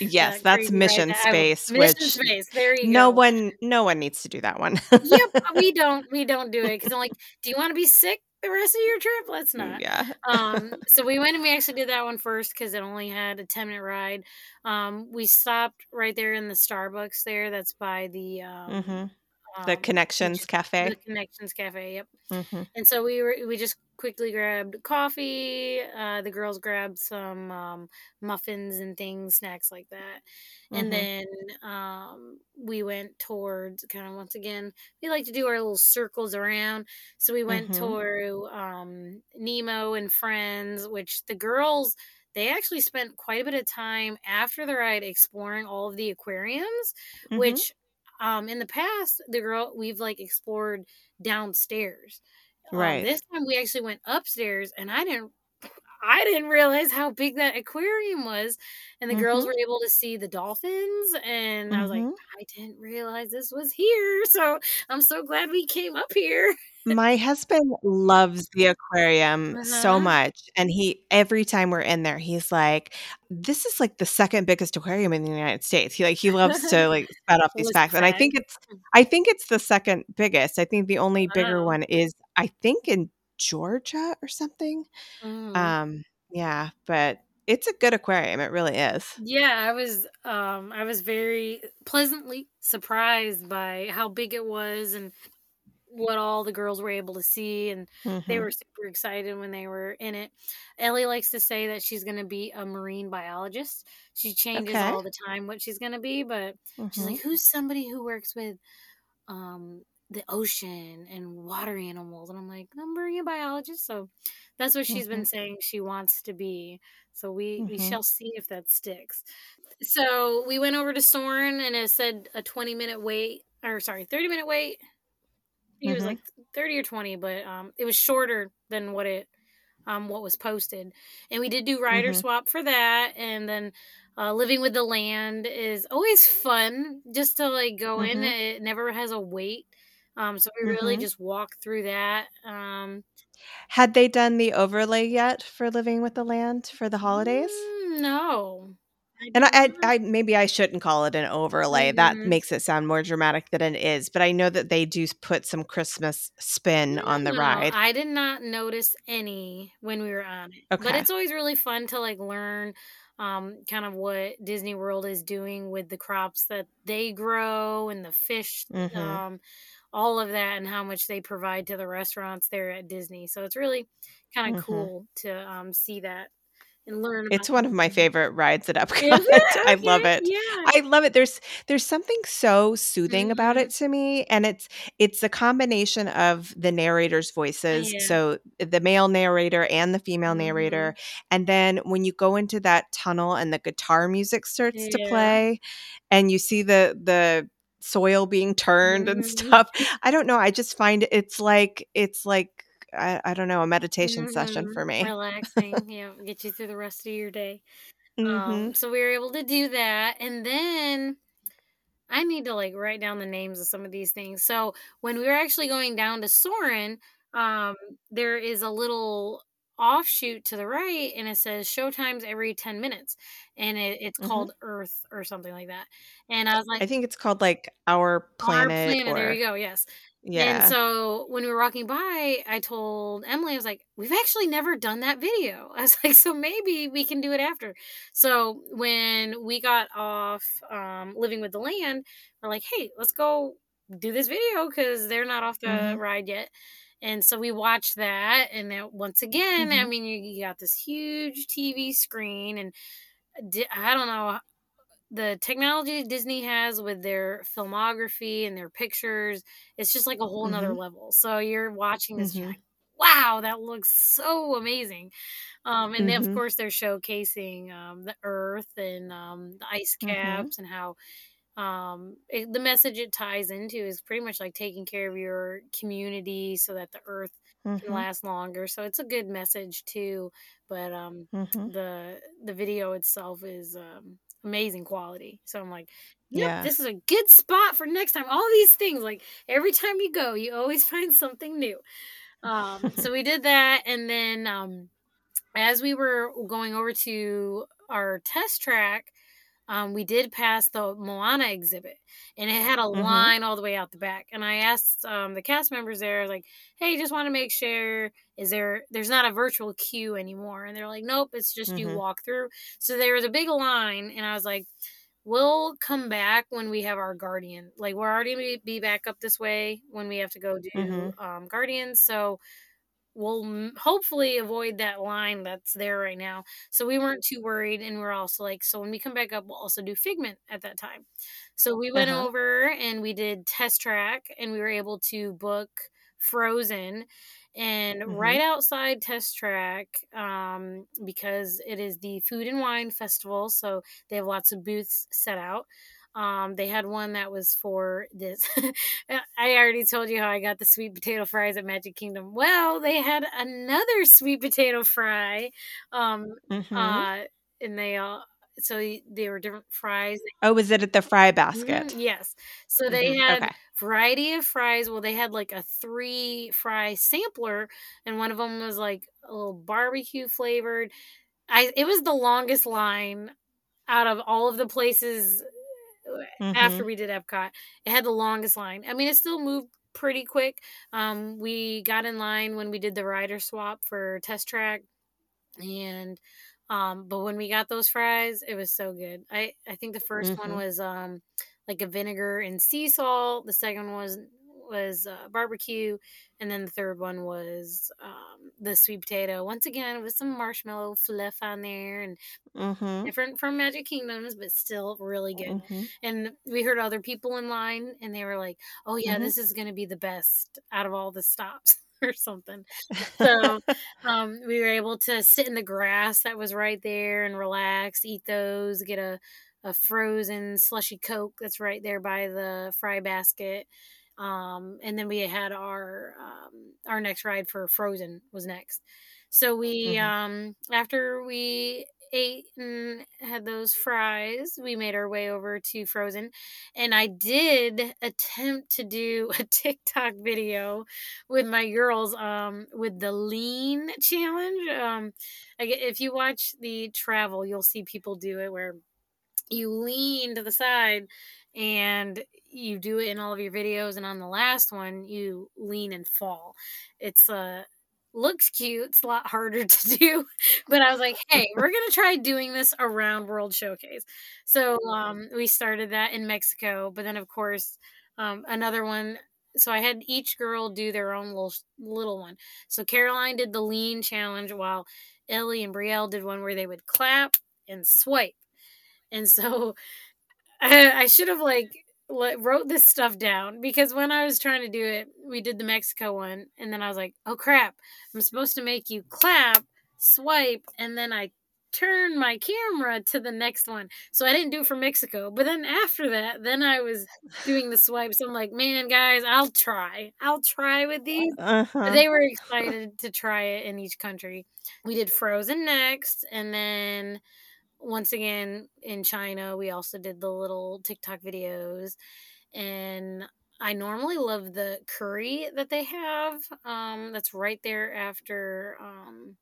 Yes, that that's Mission Space. I, mission which Space. There you no go. No one, no one needs to do that one. Yep, we don't. We don't do it because I'm like, do you want to be sick the rest of your trip, let's not. Yeah. um, so we went and we actually did that one first because it only had a ten minute ride. Um, we stopped right there in the Starbucks there. That's by the um, mm-hmm. the um, Connections which, Cafe. The Connections Cafe, yep. Mm-hmm. And so we were we just quickly grabbed coffee. Uh, the girls grabbed some um, muffins and things, snacks like that. And mm-hmm. then um, we went towards kind of once again, we like to do our little circles around. So we went mm-hmm. toward um, Nemo and Friends, which the girls, they actually spent quite a bit of time after the ride exploring all of the aquariums, mm-hmm. which um, in the past, the girl we've like explored downstairs. Right. Um, this time we actually went upstairs, and I didn't, I didn't realize how big that aquarium was, and the mm-hmm. girls were able to see the dolphins, and mm-hmm. I was like, I didn't realize this was here. So I'm so glad we came up here. My husband loves the aquarium uh-huh. so much, and he every time we're in there, he's like, "This is like the second biggest aquarium in the United States." He like he loves to like spat off these facts, and I think it's I think it's the second biggest. I think the only wow. bigger one is I think in Georgia or something. Mm. Um, yeah, but it's a good aquarium. It really is. Yeah, I was um, I was very pleasantly surprised by how big it was and what all the girls were able to see, and mm-hmm. they were super excited when they were in it. Ellie likes to say that she's going to be a marine biologist. She changes okay. all the time what she's going to be, but mm-hmm. she's like, who's somebody who works with um the ocean and water animals? And I'm like, I'm a marine biologist. So that's what she's mm-hmm. been saying she wants to be. So we, mm-hmm. we shall see if that sticks. So we went over to Soarin', and it said a twenty minute wait, or sorry, thirty minute wait. It was mm-hmm. like thirty or twenty, but um, it was shorter than what it, um, what was posted. And we did do rider mm-hmm. swap for that. And then uh, Living with the Land is always fun just to like go mm-hmm. in. It never has a wait. Um, so we mm-hmm. really just walked through that. Um, Had they done the overlay yet for Living with the Land for the holidays? No. I and I, I, I, maybe I shouldn't call it an overlay. Mm-hmm. That makes it sound more dramatic than it is. But I know that they do put some Christmas spin on the no, ride. I did not notice any when we were on it. Okay. But it's always really fun to like learn um, kind of what Disney World is doing with the crops that they grow and the fish, mm-hmm. um, all of that, and how much they provide to the restaurants there at Disney. So it's really kind of mm-hmm. cool to um, see that. And learn about it's one of my favorite rides at Epcot. Okay. I love it. Yeah. I love it. There's there's something so soothing mm-hmm. about it to me, and it's it's a combination of the narrator's voices, yeah. so the male narrator and the female mm-hmm. narrator, and then when you go into that tunnel and the guitar music starts yeah. to play, and you see the the soil being turned mm-hmm. and stuff. I don't know. I just find it's like it's like. I, I don't know, a meditation mm-hmm. session for me. Relaxing, yeah, get you through the rest of your day. Mm-hmm. Um, so we were able to do that. And then I need to like write down the names of some of these things. So when we were actually going down to Soarin', um, there is a little offshoot to the right, and it says showtimes every ten minutes, and it, it's mm-hmm. called Earth or something like that. And I was like, I think it's called like Our Planet. Our Planet, or... there you go, yes. Yeah. And so when we were walking by, I told Emily, I was like, we've actually never done that video. I was like, so maybe we can do it after. So when we got off um, Living with the Land, we're like, hey, let's go do this video because they're not off the mm-hmm. ride yet. And so we watched that. And it, once again, mm-hmm. I mean, you, you got this huge T V screen, and di- I don't know. The technology Disney has with their filmography and their pictures, it's just like a whole nother mm-hmm. level. So you're watching this, mm-hmm. you're like, wow, that looks so amazing. Um, and mm-hmm. then, of course, they're showcasing um, the Earth and um, the ice caps mm-hmm. and how um, it, the message it ties into is pretty much like taking care of your community so that the Earth mm-hmm. can last longer. So it's a good message, too. But um, mm-hmm. the, the video itself is... Um, amazing quality. So I'm like, yep, yeah, this is a good spot for next time. All these things, like every time you go, you always find something new. Um, so we did that. And then um, as we were going over to our test track, um, we did pass the Moana exhibit, and it had a mm-hmm. line all the way out the back. And I asked um, the cast members there, like, hey, just want to make sure, is there, there's not a virtual queue anymore. And they're like, nope, it's just mm-hmm. you walk through. So there was a big line, and I was like, we'll come back when we have our Guardian. Like, we're already going to be back up this way when we have to go do mm-hmm. um, Guardians. So we'll m- hopefully avoid that line that's there right now. So we weren't too worried. And we're also like, so when we come back up, we'll also do Figment at that time. So we went uh-huh. over and we did Test Track, and we were able to book Frozen. And mm-hmm. right outside Test Track, um, because it is the Food and Wine Festival, so they have lots of booths set out. Um, they had one that was for this. I already told you how I got the sweet potato fries at Magic Kingdom. Well, they had another sweet potato fry. Um, mm-hmm. uh, and they all, so they were different fries. Oh, was it at the fry basket? Mm-hmm. Yes. So they mm-hmm. had... Okay. variety of fries. Well, they had like a three fry sampler, and one of them was like a little barbecue flavored. I it was the longest line out of all of the places mm-hmm. after we did Epcot. It had the longest line. I mean, it still moved pretty quick. Um, we got in line when we did the rider swap for Test Track, and um, but when we got those fries, it was so good. I I think the first mm-hmm. one was um. like a vinegar and sea salt. The second one was was uh, barbecue, and then the third one was um, the sweet potato. Once again, with some marshmallow fluff on there, and mm-hmm. different from Magic Kingdoms, but still really good. Mm-hmm. And we heard other people in line, and they were like, "Oh yeah, mm-hmm. this is going to be the best out of all the stops." or something. So um, we were able to sit in the grass that was right there and relax, eat those, get a. a frozen slushy Coke that's right there by the fry basket. Um, and then we had our, um, our next ride for Frozen was next. So we, mm-hmm. um, after we ate and had those fries, we made our way over to Frozen, and I did attempt to do a TikTok video with my girls, um, with the lean challenge. Um, if you watch the travel, you'll see people do it where you lean to the side and you do it in all of your videos. And on the last one, you lean and fall. It's uh looks cute. It's a lot harder to do, but I was like, hey, we're going to try doing this around World Showcase. So, um, we started that in Mexico, but then of course, um, another one. So I had each girl do their own little, little one. So Caroline did the lean challenge, while Ellie and Brielle did one where they would clap and swipe. And so I, I should have like wrote this stuff down, because when I was trying to do it, we did the Mexico one, and then I was like, oh crap, I'm supposed to make you clap, swipe, and then I turn my camera to the next one. So I didn't do it for Mexico. But then after that, then I was doing the swipes. I'm like, man, guys, I'll try. I'll try with these. Uh-huh. They were excited to try it in each country. We did Frozen next, and then... once again, in China, we also did the little TikTok videos, and I normally love the curry that they have. Um, that's right there after um,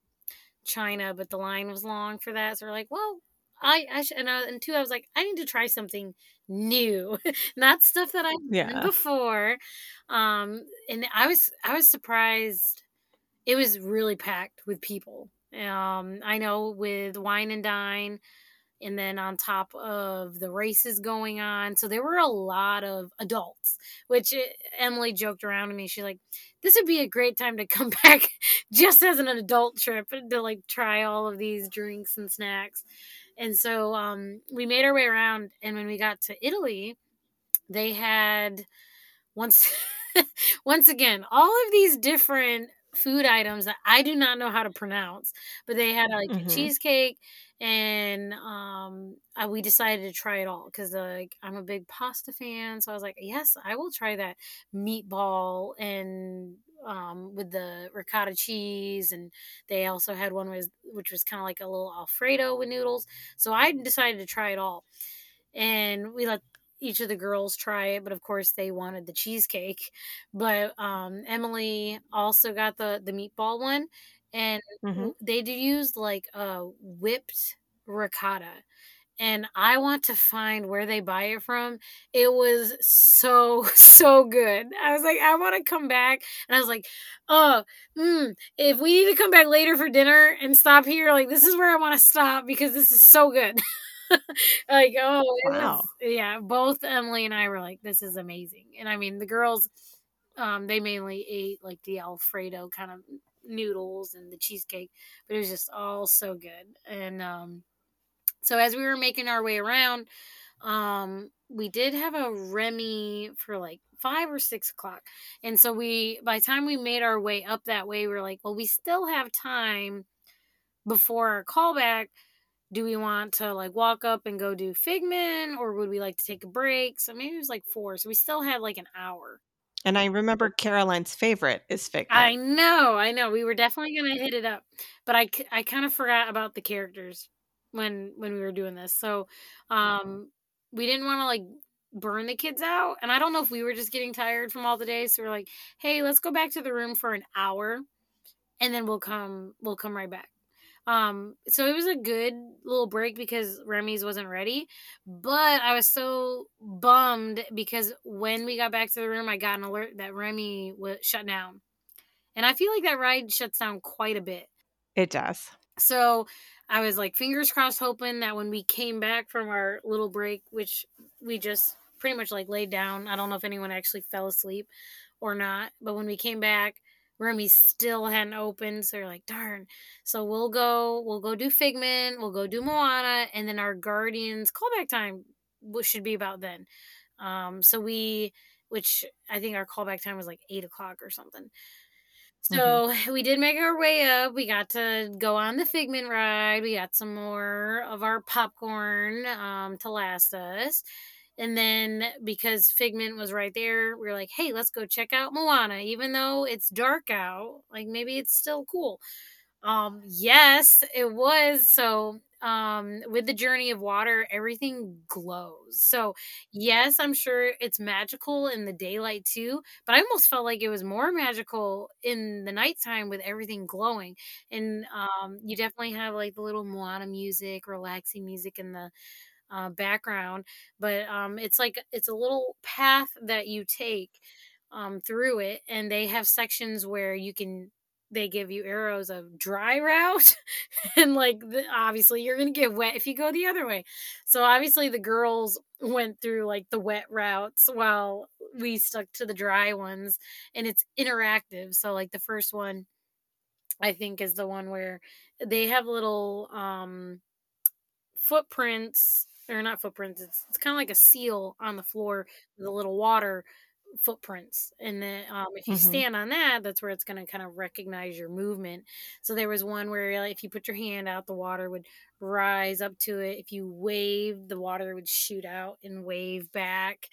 China, but the line was long for that, so we're like, well, I, I should, and, I, and two, I was like, I need to try something new, not stuff that I've yeah. done before. Um, and I was, I was surprised. It was really packed with people. Um, I know with Wine and Dine, and then on top of the races going on. So there were a lot of adults, which Emily joked around to me. She's like, this would be a great time to come back just as an adult trip to like try all of these drinks and snacks. And so, um, we made our way around, and when we got to Italy, they had once, once again, all of these different food items that I do not know how to pronounce, but they had like mm-hmm. a cheesecake, and um I, we decided to try it all, because like I'm a big pasta fan, so I was like, yes, I will try that meatball and um with the ricotta cheese, and they also had one with which was kind of like a little Alfredo with noodles. So I decided to try it all, and we let each of the girls try it, but of course they wanted the cheesecake. But um, Emily also got the, the meatball one, and mm-hmm. they did use like a whipped ricotta, and I want to find where they buy it from. It was so, so good. I was like, I want to come back. And I was like, oh, mm, if we need to come back later for dinner and stop here, like, this is where I want to stop because this is so good. Like, oh, wow. It was, yeah, both Emily and I were like, this is amazing. And I mean, the girls, um, they mainly ate like the Alfredo kind of noodles and the cheesecake, but it was just all so good. And, um, so as we were making our way around, um, we did have a Remy for like five or six o'clock. And so we, by the time we made our way up that way, we were like, well, we still have time before our callback. Do we want to like walk up and go do Figment, or would we like to take a break? So maybe it was like four. So we still had like an hour. And I remember Caroline's favorite is Figment. I know, I know. We were definitely going to hit it up. But I, I kind of forgot about the characters when when we were doing this. So um, we didn't want to like burn the kids out. And I don't know if we were just getting tired from all the days. So we're like, hey, let's go back to the room for an hour and then we'll come we'll come right back. Um, so it was a good little break because Remy's wasn't ready, but I was so bummed because when we got back to the room, I got an alert that Remy was shut down. And I feel like that ride shuts down quite a bit. It does. So I was like, fingers crossed, hoping that when we came back from our little break, which we just pretty much like laid down. I don't know if anyone actually fell asleep or not, but when we came back, Remy still hadn't opened, so we're like, darn. So we'll go, we'll go do Figment, we'll go do Moana, and then our Guardians callback time should be about then. Um, so we, which I think our callback time was like eight o'clock or something. So mm-hmm. we did make our way up. We got to go on the Figment ride. We got some more of our popcorn um, to last us. And then because Figment was right there, we were like, hey, let's go check out Moana. Even though it's dark out, like maybe it's still cool. Um, yes, it was. So um, with the Journey of Water, everything glows. So yes, I'm sure it's magical in the daylight too, but I almost felt like it was more magical in the nighttime with everything glowing. And um, you definitely have like the little Moana music, relaxing music in the Uh, background, but um, it's like it's a little path that you take um, through it, and they have sections where you can they give you arrows of dry route, and like the, obviously you're gonna get wet if you go the other way. So obviously the girls went through like the wet routes while we stuck to the dry ones, and it's interactive. So like the first one, I think, is the one where they have little um, footprints. Or not footprints, it's, it's kind of like a seal on the floor with a little water footprints. And then um, if you mm-hmm. stand on that, that's where it's going to kind of recognize your movement. So there was one where like, if you put your hand out, the water would rise up to it. If you waved, the water would shoot out and wave back.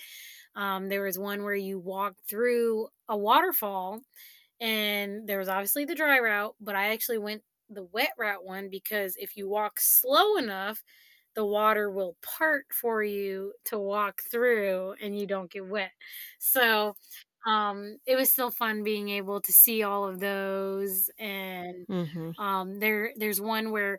Um, there was one where you walked through a waterfall, and there was obviously the dry route, but I actually went the wet route one because if you walk slow enough, the water will part for you to walk through and you don't get wet. So um, it was still fun being able to see all of those. And mm-hmm. um, there, there's one where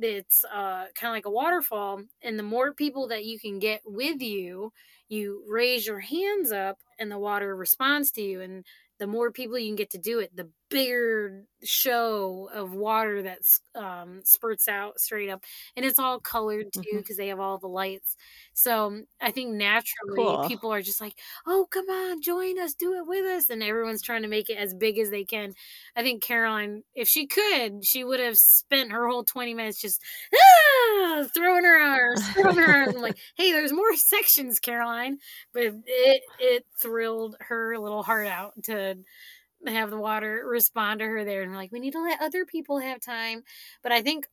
it's uh, kind of like a waterfall, and the more people that you can get with you, you raise your hands up and the water responds to you. And the more people you can get to do it, the bigger show of water that um, spurts out straight up. And it's all colored too, because mm-hmm. they have all the lights. So I think naturally cool. people are just like, oh, come on, join us, do it with us. And everyone's trying to make it as big as they can. I think Caroline, if she could, she would have spent her whole twenty minutes just ah, throwing her arms, throwing her arms. I'm like, hey, there's more sections, Caroline. But it, it thrilled her little heart out to have the water respond to her there. And we're like, we need to let other people have time. But I think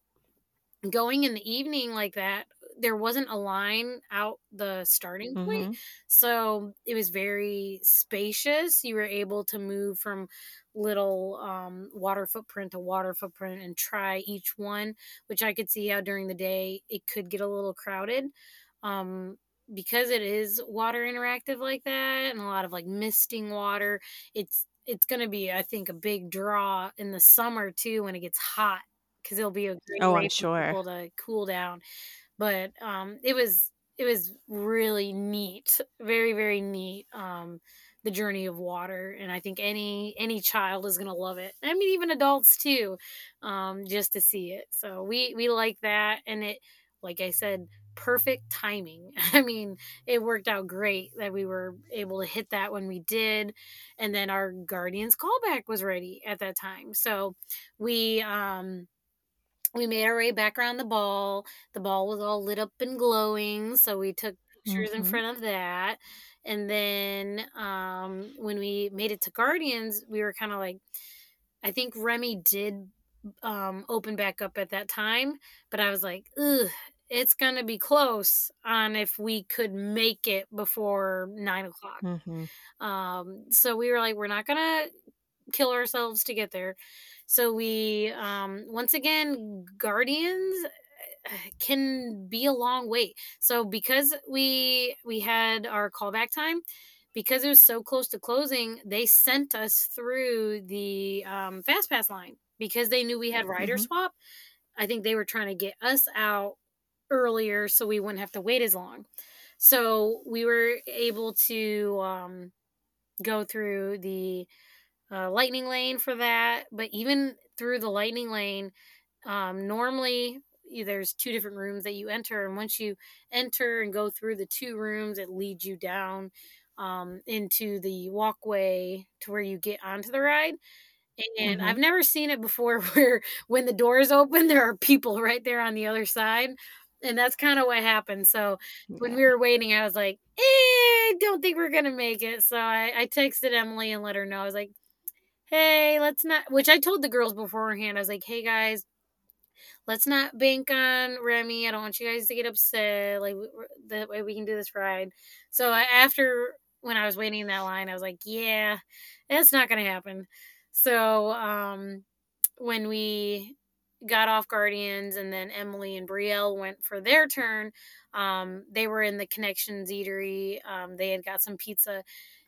going in the evening like that, there wasn't a line out the starting point. Mm-hmm. So it was very spacious. You were able to move from little um, water footprint to water footprint and try each one, which I could see how during the day it could get a little crowded. Um, because it is water interactive like that, and a lot of like misting water, it's it's going to be, I think, a big draw in the summer too when it gets hot, because it'll be a great oh, way I'm for sure. people to cool down. But um, it was it was really neat, very very neat. Um, the journey of water, and I think any any child is gonna love it. I mean, even adults too, um, just to see it. So we we like that, and it, like I said, perfect timing. I mean, it worked out great that we were able to hit that when we did, and then our Guardians callback was ready at that time. So we um. We made our way back around the ball. The ball was all lit up and glowing, so we took pictures mm-hmm. in front of that. And then um, when we made it to Guardians, we were kind of like, I think Remy did um, open back up at that time, but I was like, ugh, it's going to be close on if we could make it before nine o'clock. Mm-hmm. Um, so we were like, we're not going to kill ourselves to get there. So we, um, once again, Guardians can be a long wait. So because we we had our callback time, because it was so close to closing, they sent us through the um, Fast Pass line because they knew we had rider mm-hmm. swap. I think they were trying to get us out earlier so we wouldn't have to wait as long. So we were able to um, go through the Uh, lightning lane for that. But even through the lightning lane, um, normally there's two different rooms that you enter, and once you enter and go through the two rooms, it leads you down um, into the walkway to where you get onto the ride. And mm-hmm. I've never seen it before where when the doors open, there are people right there on the other side. And that's kind of what happened. So yeah. when we were waiting, I was like, eh, I don't think we're going to make it. So I, I texted Emily and let her know. I was like, hey, let's not, which I told the girls beforehand. I was like, hey guys, let's not bank on Remy. I don't want you guys to get upset. Like, that way we can do this ride. So I, after, when I was waiting in that line, I was like, yeah, that's not going to happen. So um, when we got off Guardians and then Emily and Brielle went for their turn, um, they were in the Connections Eatery. Um, they had got some pizza.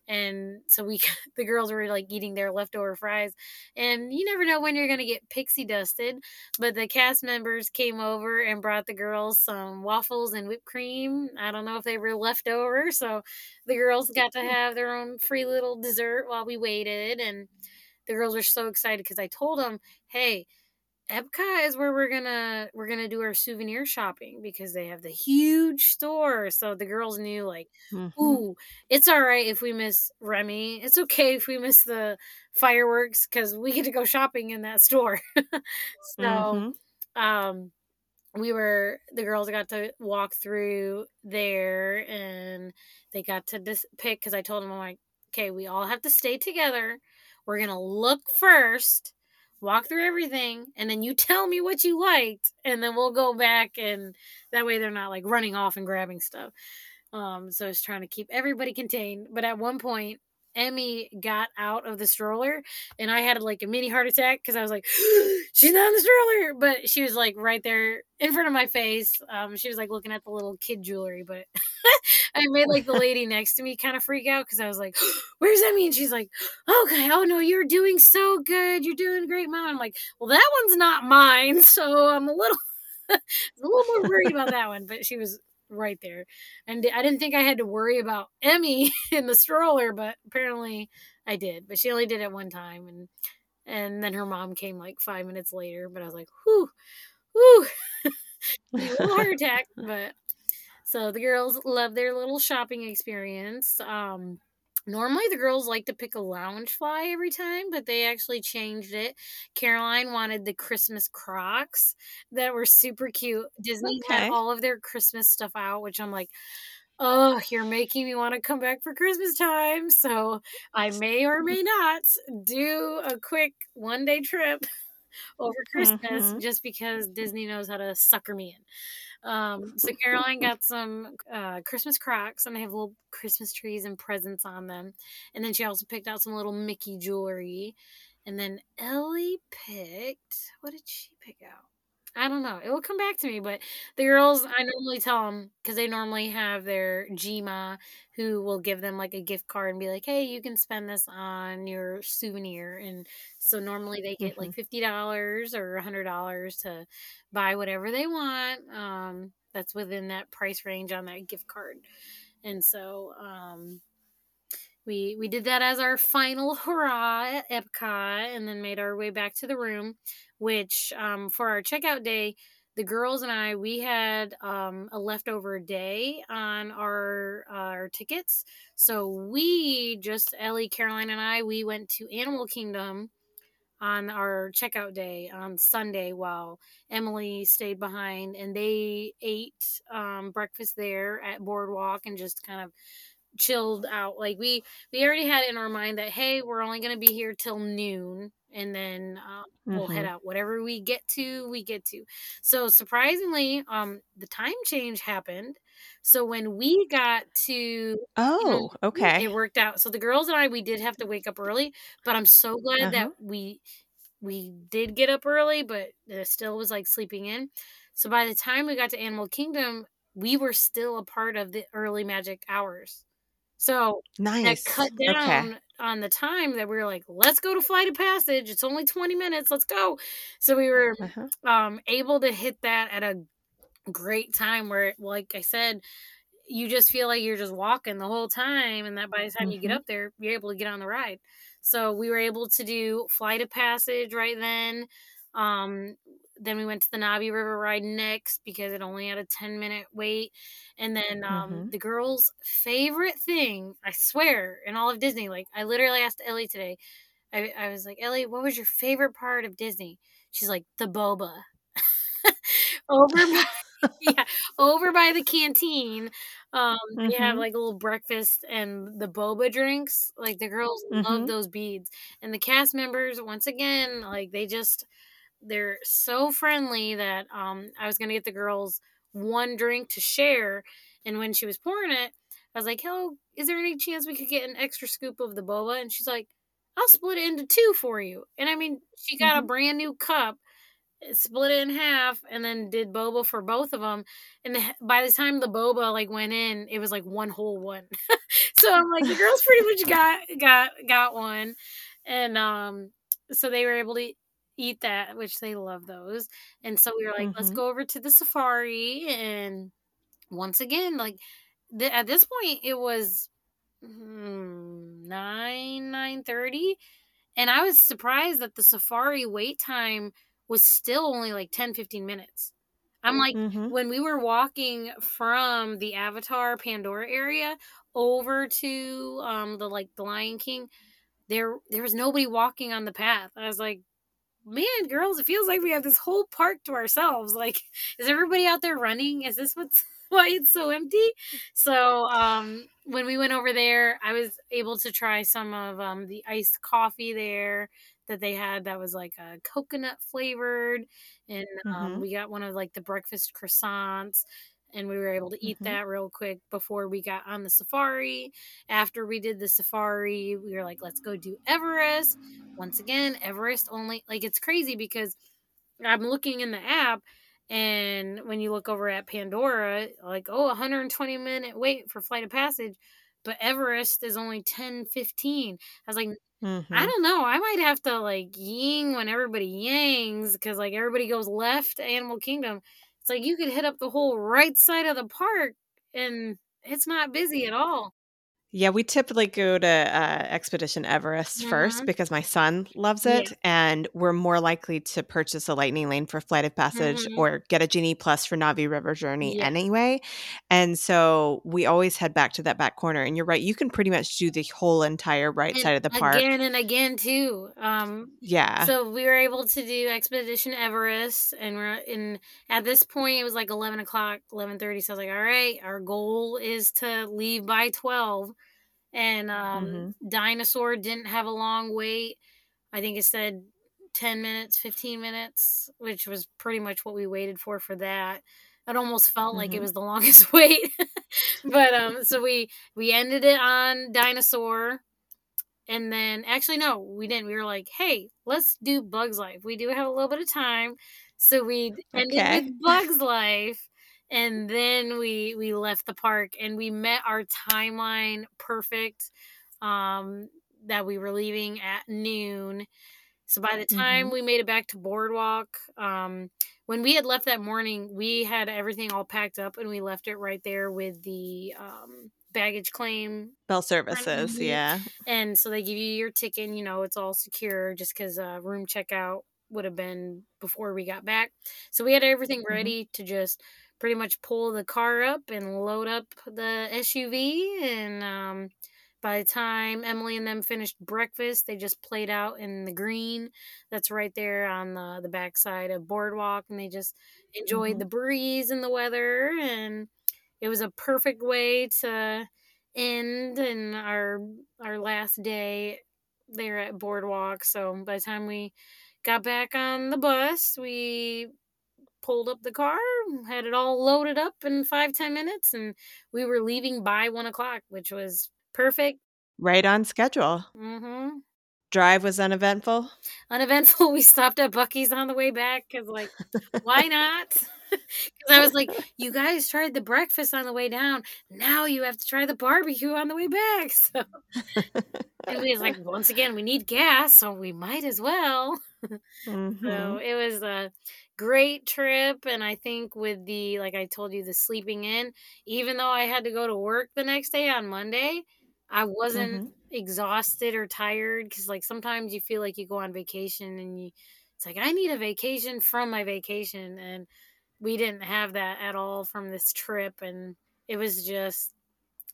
And so we, the girls were like eating their leftover fries, and you never know when you're going to get pixie dusted, but the cast members came over and brought the girls some waffles and whipped cream. I don't know if they were left over. So the girls got to have their own free little dessert while we waited. And the girls were so excited because I told them, hey, Epcot is where we're gonna we're gonna do our souvenir shopping because they have the huge store. So the girls knew, like, mm-hmm. ooh, it's all right if we miss Remy. It's okay if we miss the fireworks because we get to go shopping in that store. so, mm-hmm. um, we were the girls got to walk through there, and they got to dis- pick because I told them, I'm like, okay, we all have to stay together. We're gonna look first. Walk through everything, and then you tell me what you liked, and then we'll go back, and that way they're not, like, running off and grabbing stuff. Um, so it's trying to keep everybody contained. But at one point, Emmy got out of the stroller, and I had, like, a mini heart attack because I was like, she's not in the stroller! But she was, like, right there in front of my face. Um, she was, like, looking at the little kid jewelry, but I made, like, the lady next to me kind of freak out because I was like, where's Emmy? And she's like, okay, oh, no, you're doing so good. You're doing great, Mom. I'm like, well, that one's not mine, so I'm a little a little more worried about that one. But she was right there. And I didn't think I had to worry about Emmy in the stroller, but apparently I did. But she only did it one time. And, and then her mom came, like, five minutes later. But I was like, whew, whew. A little heart attack, but... So the girls love their little shopping experience. Um, normally the girls like to pick a lounge fly every time, but they actually changed it. Caroline wanted the Christmas Crocs that were super cute. Disney okay. had all of their Christmas stuff out, which I'm like, oh, you're making me want to come back for Christmas time. So I may or may not do a quick one day trip over Christmas mm-hmm. just because Disney knows how to sucker me in. Um, so Caroline got some uh, Christmas Crocs, and they have little Christmas trees and presents on them. And then she also picked out some little Mickey jewelry. And then Ellie picked, what did she pick out? I don't know. It will come back to me, but the girls, I normally tell them because they normally have their G M A who will give them like a gift card and be like, hey, you can spend this on your souvenir. And so normally they get mm-hmm. like fifty dollars or one hundred dollars to buy whatever they want. Um, that's within that price range on that gift card. And so um, we we did that as our final hurrah at Epcot, and then made our way back to the room, which um, for our checkout day, the girls and I, we had um, a leftover day on our uh, our tickets. So we, just Ellie, Caroline, and I, we went to Animal Kingdom on our checkout day on Sunday while Emily stayed behind. And they ate um, breakfast there at Boardwalk and just kind of chilled out. Like, we, we already had in our mind that, hey, we're only going to be here till noon. And then um, we'll mm-hmm. head out. Whatever we get to, we get to. So surprisingly, um, the time change happened. So when we got to... Oh, you know, okay. It worked out. So the girls and I, we did have to wake up early. But I'm so glad uh-huh. that we we did get up early, but it still was like sleeping in. So by the time we got to Animal Kingdom, we were still a part of the early magic hours. So nice. That cut down... Okay. on the time that we were like, let's go to Flight of Passage. It's only twenty minutes. Let's go. So we were uh-huh. um, able to hit that at a great time where, like I said, you just feel like you're just walking the whole time. And that by the time mm-hmm. you get up there, you're able to get on the ride. So we were able to do Flight of Passage right then. Um, then we went to the Navi River ride next because it only had a ten minute wait. And then um, mm-hmm. the girls' favorite thing, I swear, in all of Disney, like I literally asked Ellie today, I, I was like, Ellie, what was your favorite part of Disney? She's like, the boba. over by, yeah, over by the canteen. Um, mm-hmm. You have like a little breakfast and the boba drinks. Like the girls mm-hmm. love those beads. And the cast members, once again, like they just... They're so friendly that um, I was going to get the girls one drink to share. And when she was pouring it, I was like, hello, is there any chance we could get an extra scoop of the boba? And she's like, I'll split it into two for you. And I mean, she got mm-hmm. a brand new cup, split it in half, and then did boba for both of them. And by the time the boba like went in, it was like one whole one. So I'm like, the girls pretty much got, got, got one. And um, so they were able to eat that, which they love those. And so we were like, mm-hmm. let's go over to the safari. And once again, like th- at this point it was hmm, nine, nine thirty, and I was surprised that the safari wait time was still only like ten, fifteen minutes. I'm like, mm-hmm. when we were walking from the Avatar Pandora area over to um the like the Lion King, there there was nobody walking on the path. I was like, man, girls, it feels like we have this whole park to ourselves. Like, is everybody out there running? Is this what's why it's so empty? So um, when we went over there, I was able to try some of um, the iced coffee there that they had that was like a coconut flavored. And um, mm-hmm. we got one of like the breakfast croissants. And we were able to eat mm-hmm. that real quick before we got on the safari. After we did the safari, we were like, let's go do Everest. Once again, Everest only, like, it's crazy because I'm looking in the app, and when you look over at Pandora, like, oh, one hundred twenty minute wait for Flight of Passage, but Everest is only ten, fifteen. I was like, mm-hmm. I don't know. I might have to like ying when everybody yangs, because like everybody goes left to Animal Kingdom. It's like you could hit up the whole right side of the park, and it's not busy at all. Yeah, we typically go to uh, Expedition Everest mm-hmm. first because my son loves it, yeah. and we're more likely to purchase a Lightning Lane for Flight of Passage mm-hmm. or get a Genie Plus for Navi River Journey yeah. anyway. And so we always head back to that back corner. And you're right, you can pretty much do the whole entire right and side of the park. Again and again, too. Um, yeah. So we were able to do Expedition Everest, and we're in, at this point, it was like eleven o'clock, eleven thirty. So I was like, all right, our goal is to leave by twelve. And um, mm-hmm. Dinosaur didn't have a long wait. I think it said ten minutes, fifteen minutes, which was pretty much what we waited for for that. It almost felt mm-hmm. like it was the longest wait. But um, so we, we ended it on Dinosaur. And then actually, no, we didn't. We were like, hey, let's do Bug's Life. We do have a little bit of time. So we ended okay. with Bug's Life. And then we, we left the park, and we met our timeline perfect um, that we were leaving at noon. So by the time mm-hmm. we made it back to Boardwalk, um, when we had left that morning, we had everything all packed up and we left it right there with the um, baggage claim. Bell services, yeah. And so they give you your ticket and, you know, it's all secure just because uh, room checkout would have been before we got back. So we had everything mm-hmm. ready to just pretty much pull the car up and load up the S U V. And um, by the time Emily and them finished breakfast, they just played out in the green that's right there on the, the backside of Boardwalk. And they just enjoyed mm-hmm. the breeze and the weather. And it was a perfect way to end in our, our last day there at Boardwalk. So by the time we got back on the bus, we pulled up the car, had it all loaded up in five, ten minutes, and we were leaving by one o'clock, which was perfect. Right on schedule. Mm-hmm. Drive was uneventful? Uneventful. We stopped at Buc-ee's on the way back because, like, why not? Because I was like, you guys tried the breakfast on the way down. Now you have to try the barbecue on the way back. So, and we was like, once again, we need gas, so we might as well. Mm-hmm. So it was a great trip. And I think with the, like I told you, the sleeping in, even though I had to go to work the next day on Monday, I wasn't mm-hmm. exhausted or tired. Because, like, sometimes you feel like you go on vacation and you, it's like, I need a vacation from my vacation. And we didn't have that at all from this trip. And it was just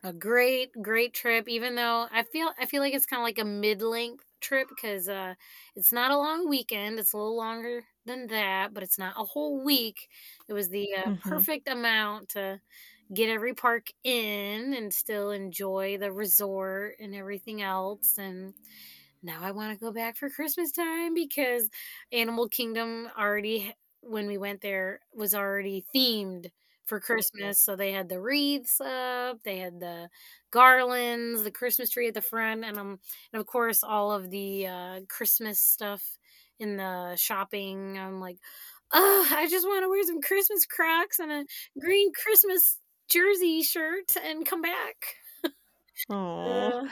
a great, great trip, even though I feel, I feel like it's kind of like a mid-length trip because uh, it's not a long weekend. It's a little longer than that, but it's not a whole week. It was the uh, mm-hmm. perfect amount to get every park in and still enjoy the resort and everything else. And now I want to go back for Christmas time because Animal Kingdom already, when we went there, was already themed for Christmas. So they had the wreaths up, they had the garlands, the Christmas tree at the front, and um and of course all of the uh Christmas stuff in the shopping. I'm like, oh, I just want to wear some Christmas Crocs and a green Christmas jersey shirt and come back. Oh. uh,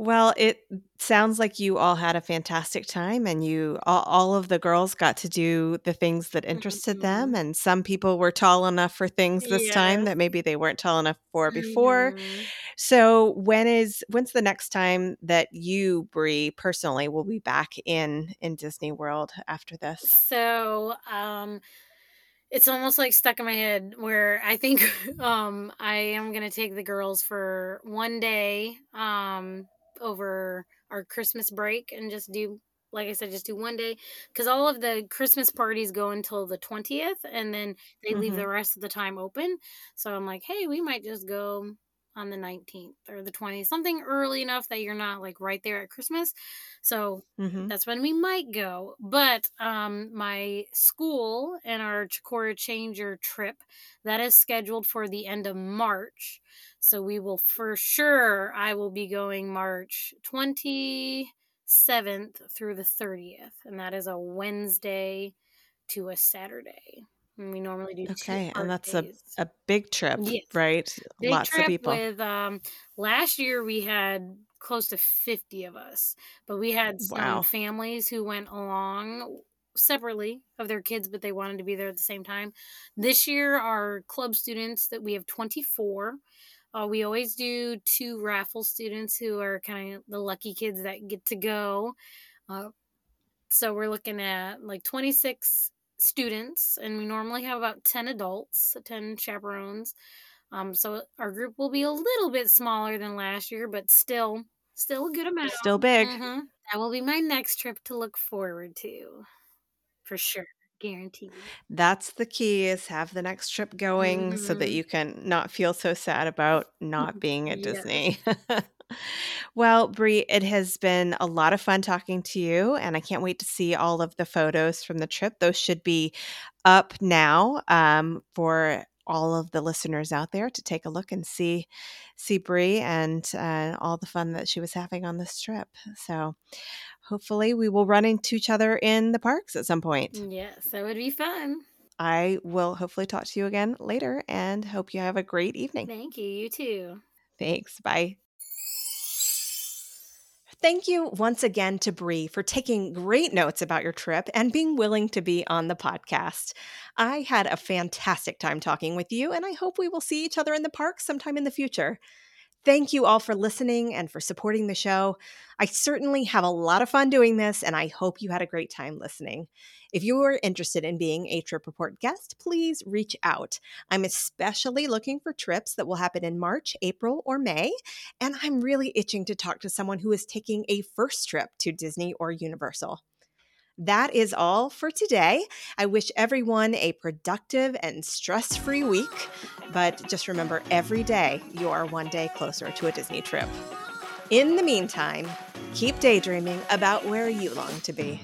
Well, it sounds like you all had a fantastic time, and you all, all of the girls got to do the things that interested mm-hmm. them. And some people were tall enough for things this yeah. time that maybe they weren't tall enough for before. Mm-hmm. So when is when's the next time that you, Bree, personally will be back in in Disney World after this? So um, it's almost like stuck in my head where I think um, I am going to take the girls for one day. Um, over our Christmas break and just do, like I said, just do one day because all of the Christmas parties go until the twentieth and then they mm-hmm. leave the rest of the time open. So I'm like, hey, we might just go on the nineteenth or the twentieth, something early enough that you're not like right there at Christmas. So mm-hmm. that's when we might go. But um, my school and our Chikora Changer trip, that is scheduled for the end of March. So we will for sure, I will be going March twenty-seventh through the thirtieth. And that is a Wednesday to a Saturday. And we normally do okay, two and that's days. a a big trip, yes. right? Big Lots trip of people. With um, last year we had close to fifty of us, but we had some wow. families who went along separately of their kids, but they wanted to be there at the same time. This year, our club students that we have twenty-four. Uh, we always do two raffle students who are kind of the lucky kids that get to go. Uh, so we're looking at like twenty-six. Students, and we normally have about ten adults, ten chaperones. Um, so our group will be a little bit smaller than last year, but still, still a good amount. Still big. Mm-hmm. That will be my next trip to look forward to, for sure. Guaranteed. That's the key, is have the next trip going mm-hmm. so that you can not feel so sad about not being at yes. Disney. Well, Bree, it has been a lot of fun talking to you, and I can't wait to see all of the photos from the trip. Those should be up now um, for all of the listeners out there to take a look and see see Bree and uh, all the fun that she was having on this trip. So hopefully we will run into each other in the parks at some point. Yes, that would be fun. I will hopefully talk to you again later and hope you have a great evening. Thank you. You too. Thanks. Bye. Thank you once again to Bree for taking great notes about your trip and being willing to be on the podcast. I had a fantastic time talking with you, and I hope we will see each other in the park sometime in the future. Thank you all for listening and for supporting the show. I certainly have a lot of fun doing this, and I hope you had a great time listening. If you are interested in being a Trip Report guest, please reach out. I'm especially looking for trips that will happen in March, April, or May, and I'm really itching to talk to someone who is taking a first trip to Disney or Universal. That is all for today. I wish everyone a productive and stress-free week, but just remember, every day you are one day closer to a Disney trip. In the meantime, keep daydreaming about where you long to be.